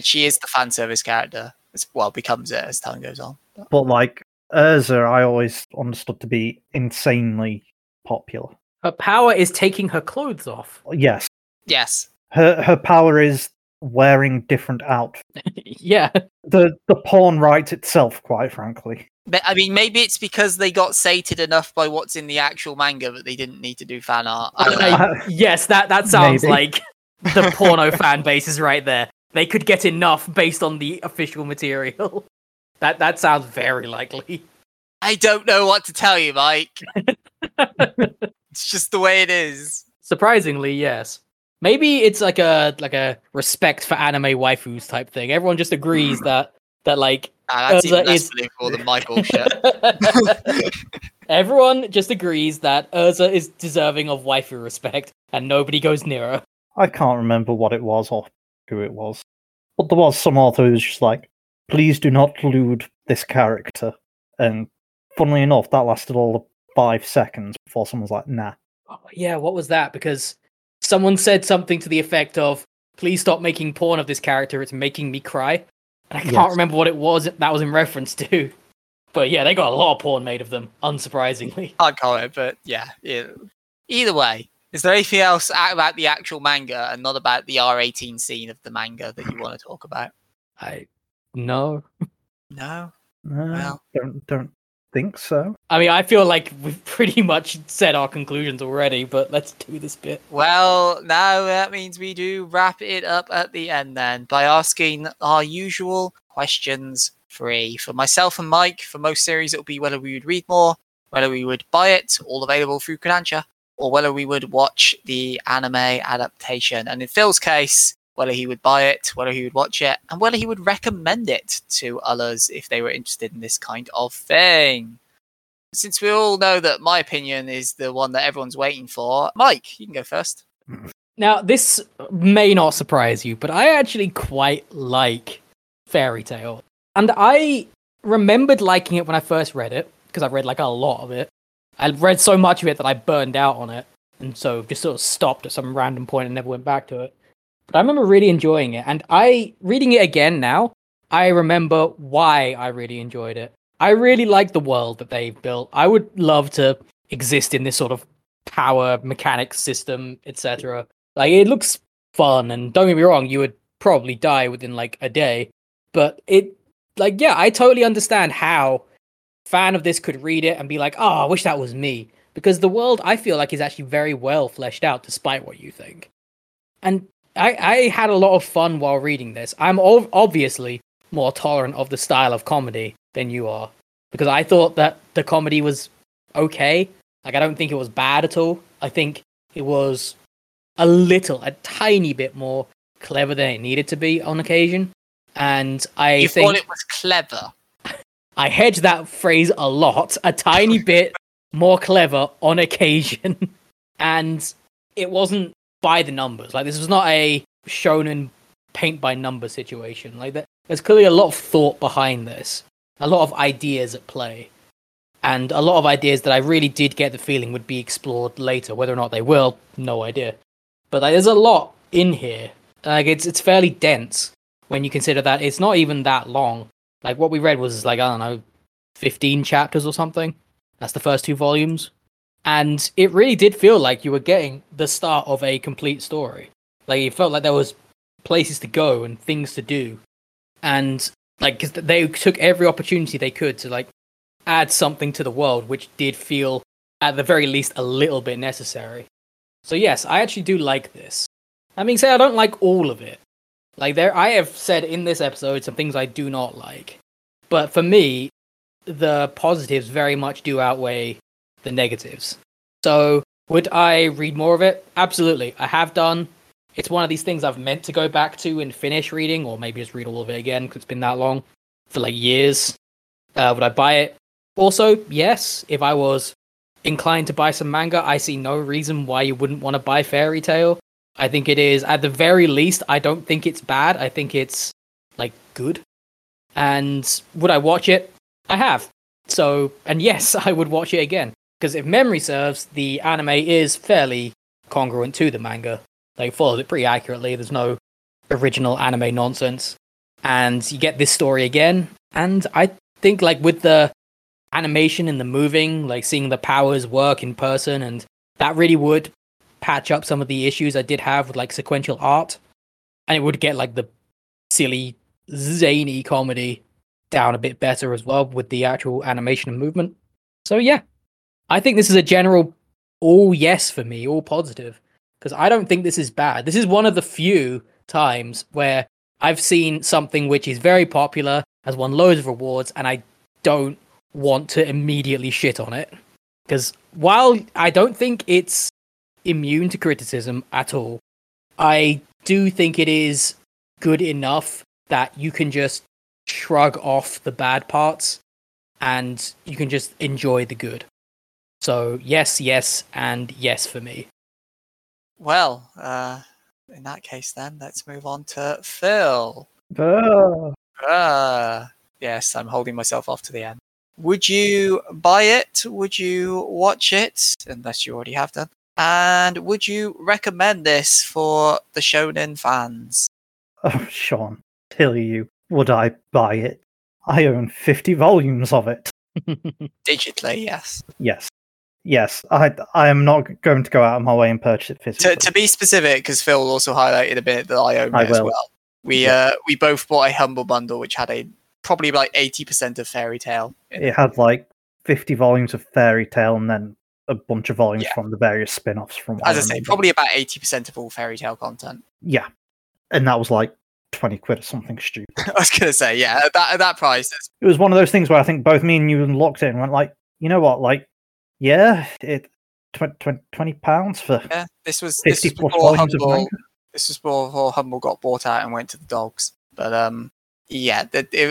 She is the fan service character. Well, becomes it as time goes on. But like Erza, I always understood to be insanely popular. Her power is taking her clothes off. Yes. Yes. Her power is wearing different outfits. Yeah. The porn rights itself, quite frankly. But, I mean, maybe it's because they got sated enough by what's in the actual manga that they didn't need to do fan art. I don't know. Yes, that sounds maybe. Like the porno fan base is right there. They could get enough based on the official material. That sounds very likely. I don't know what to tell you, Mike. It's just the way it is. Surprisingly, yes. Maybe it's like a respect for anime waifus type thing. Everyone just agrees that like that's even less believable than my bullshit. Everyone just agrees that Erza is deserving of waifu respect, and nobody goes near her. I can't remember what it was or who it was, but there was some author who was just like, please do not lewd this character, and funnily enough that lasted all of 5 seconds before someone's like, nah. Oh, yeah, what was that? Because someone said something to the effect of, please stop making porn of this character, it's making me cry, and I can't remember what it was that was in reference to, but yeah, they got a lot of porn made of them, unsurprisingly. I can't, but yeah. Either way, is there anything else about the actual manga and not about the R18 scene of the manga that you want to talk about? No. Well, don't think so. I mean, I feel like we've pretty much said our conclusions already, but let's do this bit. Well, now that means we do wrap it up at the end then by asking our usual questions free. For myself and Mike, for most series, it'll be whether we would read more, whether we would buy it, all available through Kodansha, or whether we would watch the anime adaptation. And in Phil's case, whether he would buy it, whether he would watch it, and whether he would recommend it to others if they were interested in this kind of thing. Since we all know that my opinion is the one that everyone's waiting for, Mike, you can go first. Now, this may not surprise you, but I actually quite like Fairy Tail. And I remembered liking it when I first read it, because I've read like a lot of it. I read so much of it that I burned out on it, and so just sort of stopped at some random point and never went back to it. But I remember really enjoying it, and reading it again now, I remember why I really enjoyed it. I really like the world that they've built. I would love to exist in this sort of power mechanics system, etc. Like, it looks fun, and don't get me wrong, you would probably die within like a day, but it, like, yeah, I totally understand how fan of this could read it and be like, oh, I wish that was me, because the world, I feel like, is actually very well fleshed out despite what you think. And I had a lot of fun while reading this. I'm obviously more tolerant of the style of comedy than you are, because I thought that the comedy was okay. Like, I don't think it was bad at all. I think it was a tiny bit more clever than it needed to be on occasion. And I think... You thought it was clever? I hedge that phrase a lot. A tiny bit more clever on occasion. And it wasn't by the numbers. Like, this was not a shonen paint-by-number situation. Like, there's clearly a lot of thought behind this. A lot of ideas at play. And a lot of ideas that I really did get the feeling would be explored later. Whether or not they will, no idea. But like, there's a lot in here. Like, it's fairly dense when you consider that it's not even that long. Like, what we read was, like, I don't know, 15 chapters or something. That's the first two volumes. And it really did feel like you were getting the start of a complete story. Like, it felt like there was places to go and things to do. And, like, because they took every opportunity they could to, like, add something to the world, which did feel, at the very least, a little bit necessary. So, yes, I actually do like this. That being said, I don't like all of it. Like, I have said in this episode some things I do not like. But for me, the positives very much do outweigh the negatives. So, would I read more of it? Absolutely. I have done. It's one of these things I've meant to go back to and finish reading, or maybe just read all of it again, because it's been that long, for, like, years. Would I buy it? Also, yes, if I was inclined to buy some manga, I see no reason why you wouldn't want to buy Fairy Tail. I think it is, at the very least, I don't think it's bad. I think it's, like, good. And would I watch it? I have. So, and yes, I would watch it again. Because if memory serves, the anime is fairly congruent to the manga. They followed it pretty accurately. There's no original anime nonsense. And you get this story again. And I think, like, with the animation and the moving, like, seeing the powers work in person, and that really would patch up some of the issues I did have with, like, sequential art, and it would get, like, the silly, zany comedy down a bit better as well with the actual animation and movement. So yeah, I think this is a general all yes for me, all positive, because I don't think this is bad. This is one of the few times where I've seen something which is very popular, has won loads of awards, and I don't want to immediately shit on it. Because while I don't think it's immune to criticism at all, I do think it is good enough that you can just shrug off the bad parts and you can just enjoy the good. So yes, yes, and yes for me. Well, in that case then, let's move on to Phil. Yes, I'm holding myself off to the end. Would you buy it? Would you watch it? Unless you already have done. And would you recommend this for the Shonen fans? Oh, Sean, tell you, would I buy it? I own 50 volumes of it. Digitally, yes. Yes. Yes, I am not going to go out of my way and purchase it physically. To be specific, because Phil also highlighted a bit that I own it as well. We both bought a Humble Bundle, which had probably like 80% of Fairy Tail. It had like 50 volumes of Fairy Tail and then a bunch of volumes from the various spin-offs from what I say, probably about 80% of all Fairy Tail content. Yeah. And that was like 20 quid or something stupid. I was going to say, yeah, at that price. It was one of those things where I think both me and you unlocked it and went like, you know what, like, yeah, it £20 for this was before Humble. This was before Humble got bought out and went to the dogs. But yeah,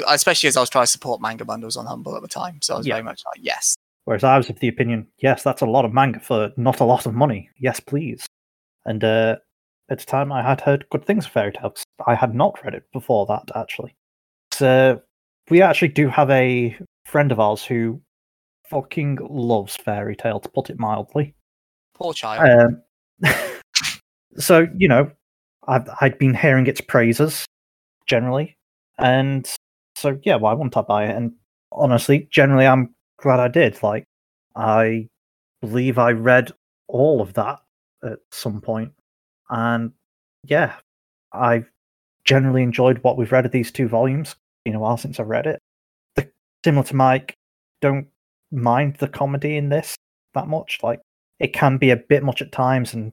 especially as I was trying to support manga bundles on Humble at the time. So I was very much like, yes. Whereas I was of the opinion, yes, that's a lot of manga for not a lot of money. Yes, please. And at the time, I had heard good things of Fairy Tail. I had not read it before that, actually. So we actually do have a friend of ours who fucking loves Fairy Tail, to put it mildly. Poor child. So, you know, I'd been hearing its praises, generally. And so, yeah, why wouldn't I buy it? And honestly, generally, I'm glad I did. Like, I believe I read all of that at some point, and yeah, I've generally enjoyed what we've read of these two volumes. Been a while since I read it. Similar to Mike, don't mind the comedy in this that much. Like, it can be a bit much at times, and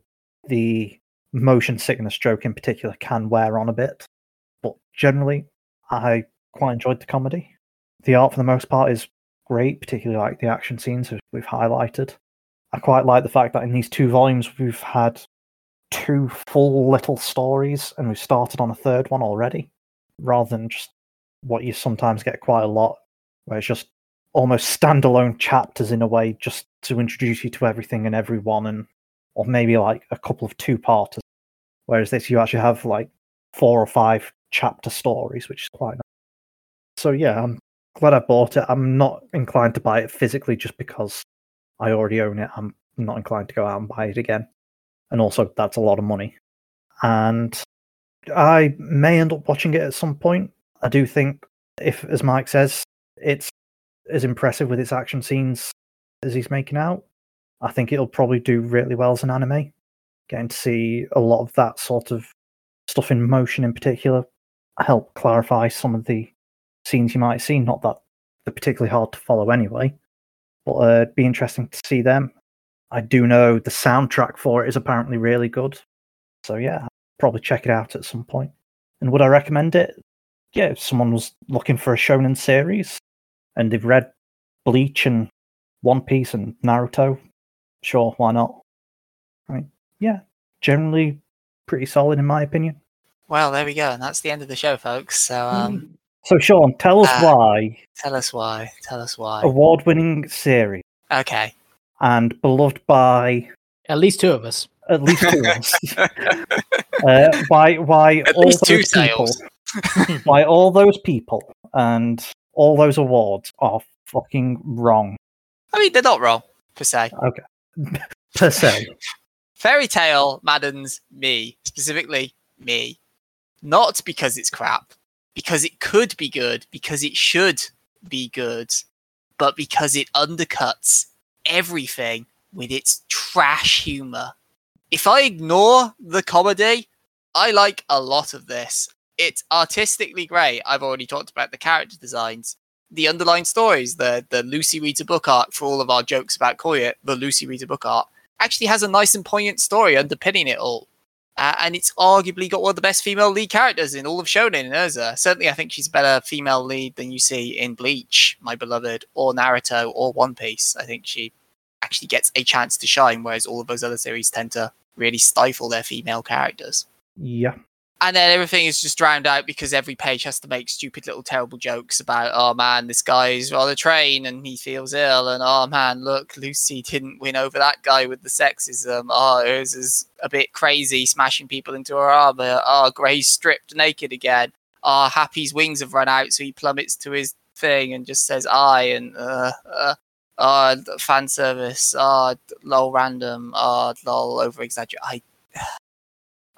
the motion sickness joke in particular can wear on a bit. But generally, I quite enjoyed the comedy. The art, for the most part, is great, particularly like the action scenes we've highlighted, I quite like the fact that in these two volumes we've had two full little stories, and we've started on a third one already, rather than just what you sometimes get quite a lot, where it's just almost standalone chapters in a way, just to introduce you to everything and everyone, and or maybe like a couple of two-parters. Whereas this, you actually have like 4 or 5 chapter stories, which is quite nice. So yeah, I'm glad I bought it. I'm not inclined to buy it physically just because I already own it. I'm not inclined to go out and buy it again. And also, that's a lot of money. And I may end up watching it at some point. I do think, if, as Mike says, it's as impressive with its action scenes as he's making out, I think it'll probably do really well as an anime. Getting to see a lot of that sort of stuff in motion in particular help clarify some of the scenes you might see. Not that they're particularly hard to follow anyway, but it'd be interesting to see them. I do know the soundtrack for it is apparently really good. So yeah, I'll probably check it out at some point. And would I recommend it? Yeah, if someone was looking for a shonen series and they've read Bleach and One Piece and Naruto, sure, why not? I mean, yeah, generally pretty solid in my opinion. Well, there we go, and that's the end of the show, folks. So Sean, tell us why. Tell us why. Award-winning series. Okay. And beloved by at least two of us. At least two of us. By at all least those two people. Why all those people and all those awards are fucking wrong. I mean, they're not wrong, per se. Okay. Per se. Fairy Tail maddens me. Specifically, me. Not because it's crap. Because it could be good. Because it should be good. But because it undercuts everything with its trash humour. If I ignore the comedy, I like a lot of this. It's artistically great. I've already talked about the character designs, the underlying stories, the Lucy reads a book arc. For all of our jokes about Koyet, the Lucy reads a book arc actually has a nice and poignant story underpinning it all. And it's arguably got one of the best female lead characters in all of Shonen, in Erza. Certainly, I think she's a better female lead than you see in Bleach, my beloved, or Naruto, or One Piece. I think she actually gets a chance to shine, whereas all of those other series tend to really stifle their female characters. Yeah. And then everything is just drowned out because every page has to make stupid little terrible jokes about, oh man, this guy's on a train and he feels ill. And oh man, look, Lucy didn't win over that guy with the sexism. Oh, Erza's a bit crazy smashing people into her armor. Oh, Gray's stripped naked again. Oh, Happy's wings have run out, so he plummets to his thing and just says I and fan service. Oh, lol random. Oh, lol over exaggerate.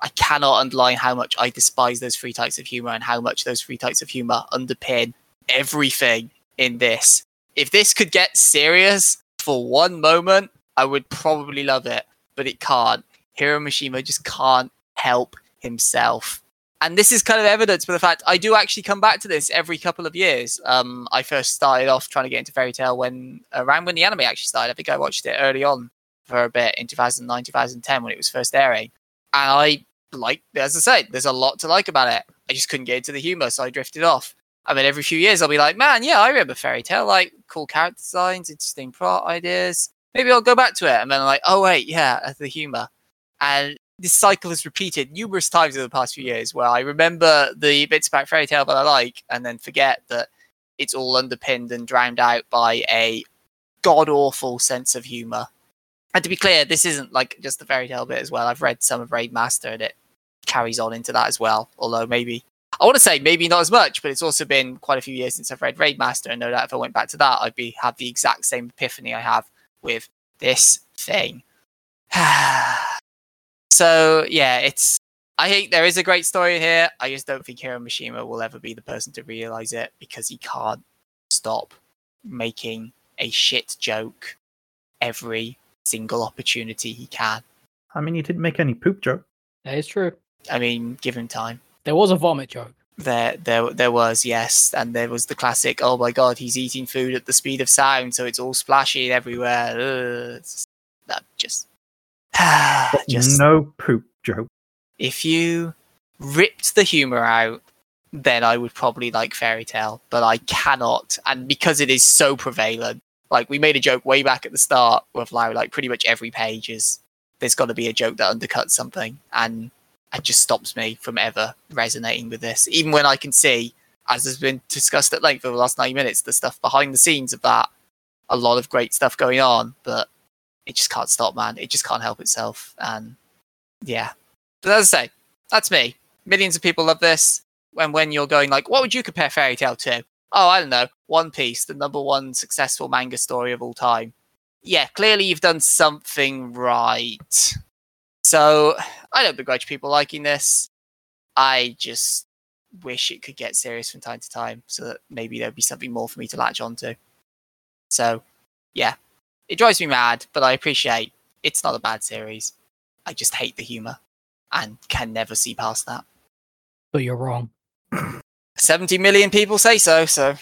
I cannot underline how much I despise those three types of humour and how much those three types of humour underpin everything in this. If this could get serious for one moment, I would probably love it, but it can't. Hiro Mashima just can't help himself. And this is kind of evidence for the fact I do actually come back to this every couple of years. I first started off trying to get into Fairy Tail around when the anime actually started. I think I watched it early on for a bit in 2009, 2010 when it was first airing. And I, like, as I said, there's a lot to like about it. I just couldn't get into the humour, so I drifted off. I mean, every few years I'll be like, man, yeah, I remember Fairy Tail, like, cool character designs, interesting plot ideas. Maybe I'll go back to it. And then I'm like, oh, wait, yeah, the humour. And this cycle is repeated numerous times in the past few years where I remember the bits about Fairy Tail that I like and then forget that it's all underpinned and drowned out by a god-awful sense of humour. And to be clear, this isn't like just the Fairy Tail bit as well. I've read some of Rave Master and it carries on into that as well. Although maybe not as much, but it's also been quite a few years since I've read Rave Master, and no doubt if I went back to that, I'd have the exact same epiphany I have with this thing. So yeah, I think there is a great story here. I just don't think Hiro Mashima will ever be the person to realise it because he can't stop making a shit joke every single opportunity he can. I mean, he didn't make any poop joke. That is true. I mean, give him time. There was a vomit joke. There was, yes. And there was the classic, oh my god, he's eating food at the speed of sound, so it's all splashing everywhere. Just no poop joke. If you ripped the humour out, then I would probably like Fairy Tail, but I cannot. And because it is so prevalent, Like, we made a joke way back at the start of how, like, pretty much every page is, there's got to be a joke that undercuts something, and it just stops me from ever resonating with this. Even when I can see, as has been discussed at length over the last 90 minutes, the stuff behind the scenes of that, a lot of great stuff going on, but it just can't stop, man. It just can't help itself. And yeah, but as I say, that's me. Millions of people love this. When you're going like, what would you compare Fairy Tail to? Oh, I don't know. One Piece, the number one successful manga story of all time. Yeah, clearly you've done something right. So I don't begrudge people liking this. I just wish it could get serious from time to time so that maybe there'd be something more for me to latch onto. So yeah, it drives me mad, but I appreciate it's not a bad series. I just hate the humor and can never see past that. But you're wrong. 70 million people say so, so.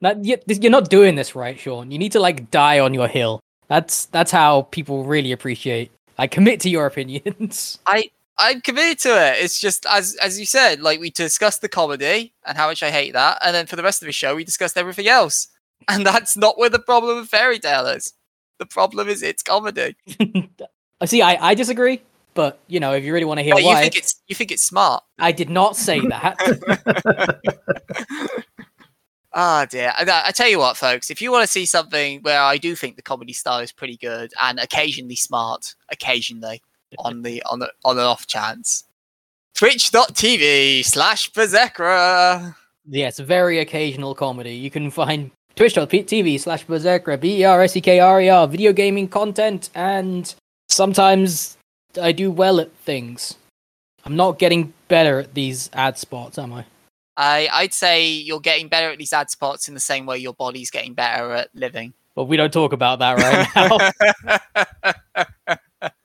You're not doing this right, Sean. You need to, like, die on your hill. That's how people really appreciate. Like, commit to your opinions. I'm committed to it. It's just, as you said, like, we discussed the comedy and how much I hate that. And then for the rest of the show, we discussed everything else. And that's not where the problem of Fairy Tail is. The problem is its comedy. See, I disagree. But, you know, if you really want to hear why... You think it's smart. I did not say that. Oh, dear. I tell you what, folks. If you want to see something where I do think the comedy style is pretty good and occasionally smart, occasionally, on an off chance, twitch.tv/Berserkra. Yes, very occasional comedy. You can find twitch.tv/Berserkra, BERSEKRER, video gaming content, and sometimes... I do well at things. I'm not getting better at these ad spots, am I? I'd say you're getting better at these ad spots in the same way your body's getting better at living. Well, we don't talk about that right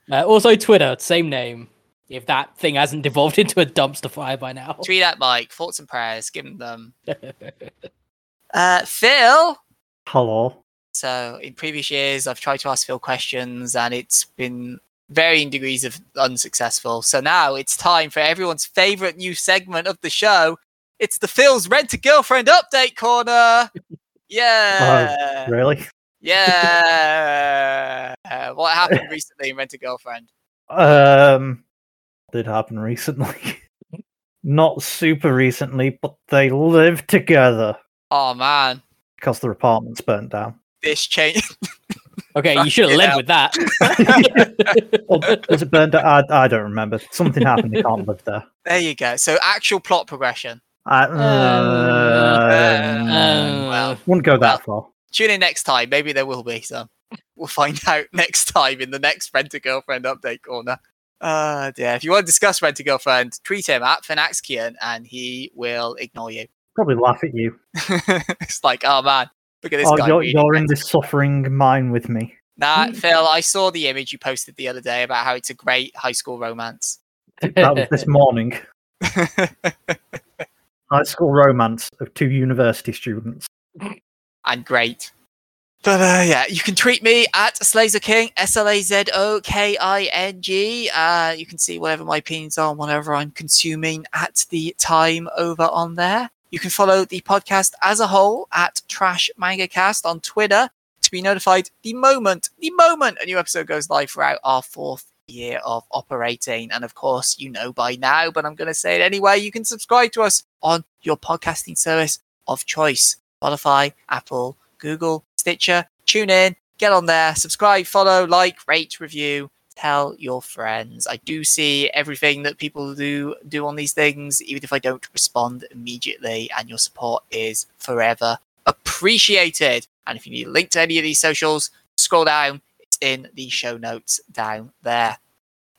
now. Also, Twitter, same name. If that thing hasn't devolved into a dumpster fire by now. Tweet at Mike. Thoughts and prayers. Give him them. Phil? Hello. So, in previous years, I've tried to ask Phil questions, and it's been... varying degrees of unsuccessful. So now it's time for everyone's favourite new segment of the show. It's the Phil's Rent a Girlfriend Update Corner. Yeah. Really? Yeah. What happened recently in Rent a Girlfriend? Did happen recently. Not super recently, but they live together. Oh man! Because their apartment's burnt down. This changed. Okay, you should have led with that. Well, was it burned? I don't remember. Something happened. They can't live there. There you go. So actual plot progression. Well, wouldn't go that far. Tune in next time. Maybe there will be some. We'll find out next time in the next Rent-A-Girlfriend Update Corner. Dear. If you want to discuss Rent-A-Girlfriend, tweet him at Fanaxkian and he will ignore you. Probably laugh at you. It's like, oh man. Look at this guy. You're in this suffering mine with me. Nah, Phil, I saw the image you posted the other day about how it's a great high school romance. That was this morning. High school romance of two university students. And great. But yeah, you can tweet me at SlazerKing, SLAZOKING. You can see whatever my opinions are on whatever I'm consuming at the time over on there. You can follow the podcast as a whole at Trash Manga Cast on Twitter to be notified the moment a new episode goes live throughout our 4th year of operating. And of course, you know by now, but I'm going to say it anyway, you can subscribe to us on your podcasting service of choice. Spotify, Apple, Google, Stitcher, tune in, get on there, subscribe, follow, like, rate, review. Tell your friends. I do see everything that people do on these things, even if I don't respond immediately, and your support is forever appreciated. And if you need a link to any of these socials, scroll down. It's in the show notes down there.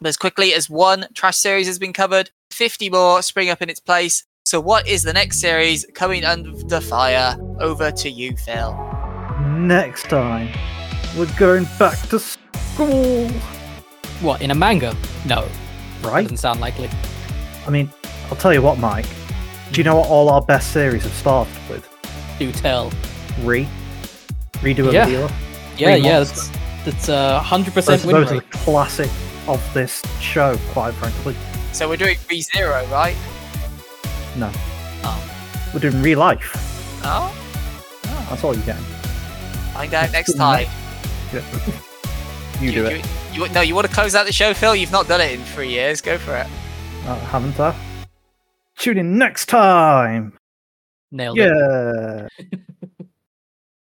But as quickly as one trash series has been covered, 50 more spring up in its place. So what is the next series coming under fire? Over to you, Phil. Next time, we're going back to school. What, in a manga? No. Right? Doesn't sound likely. I mean, I'll tell you what, Mike. Do you know what all our best series have started with? Do tell. Redo a dealer. Yeah, that's 100% win rate. Those are the classic of this show, quite frankly. So we're doing ReZero, right? No. Oh. We're doing Re-Life. Oh? That's all you're getting. Like that next time. You do it. No, you want to close out the show, Phil? You've not done it in 3 years. Go for it. Haven't I? Tune in next time. Nailed it. Yeah.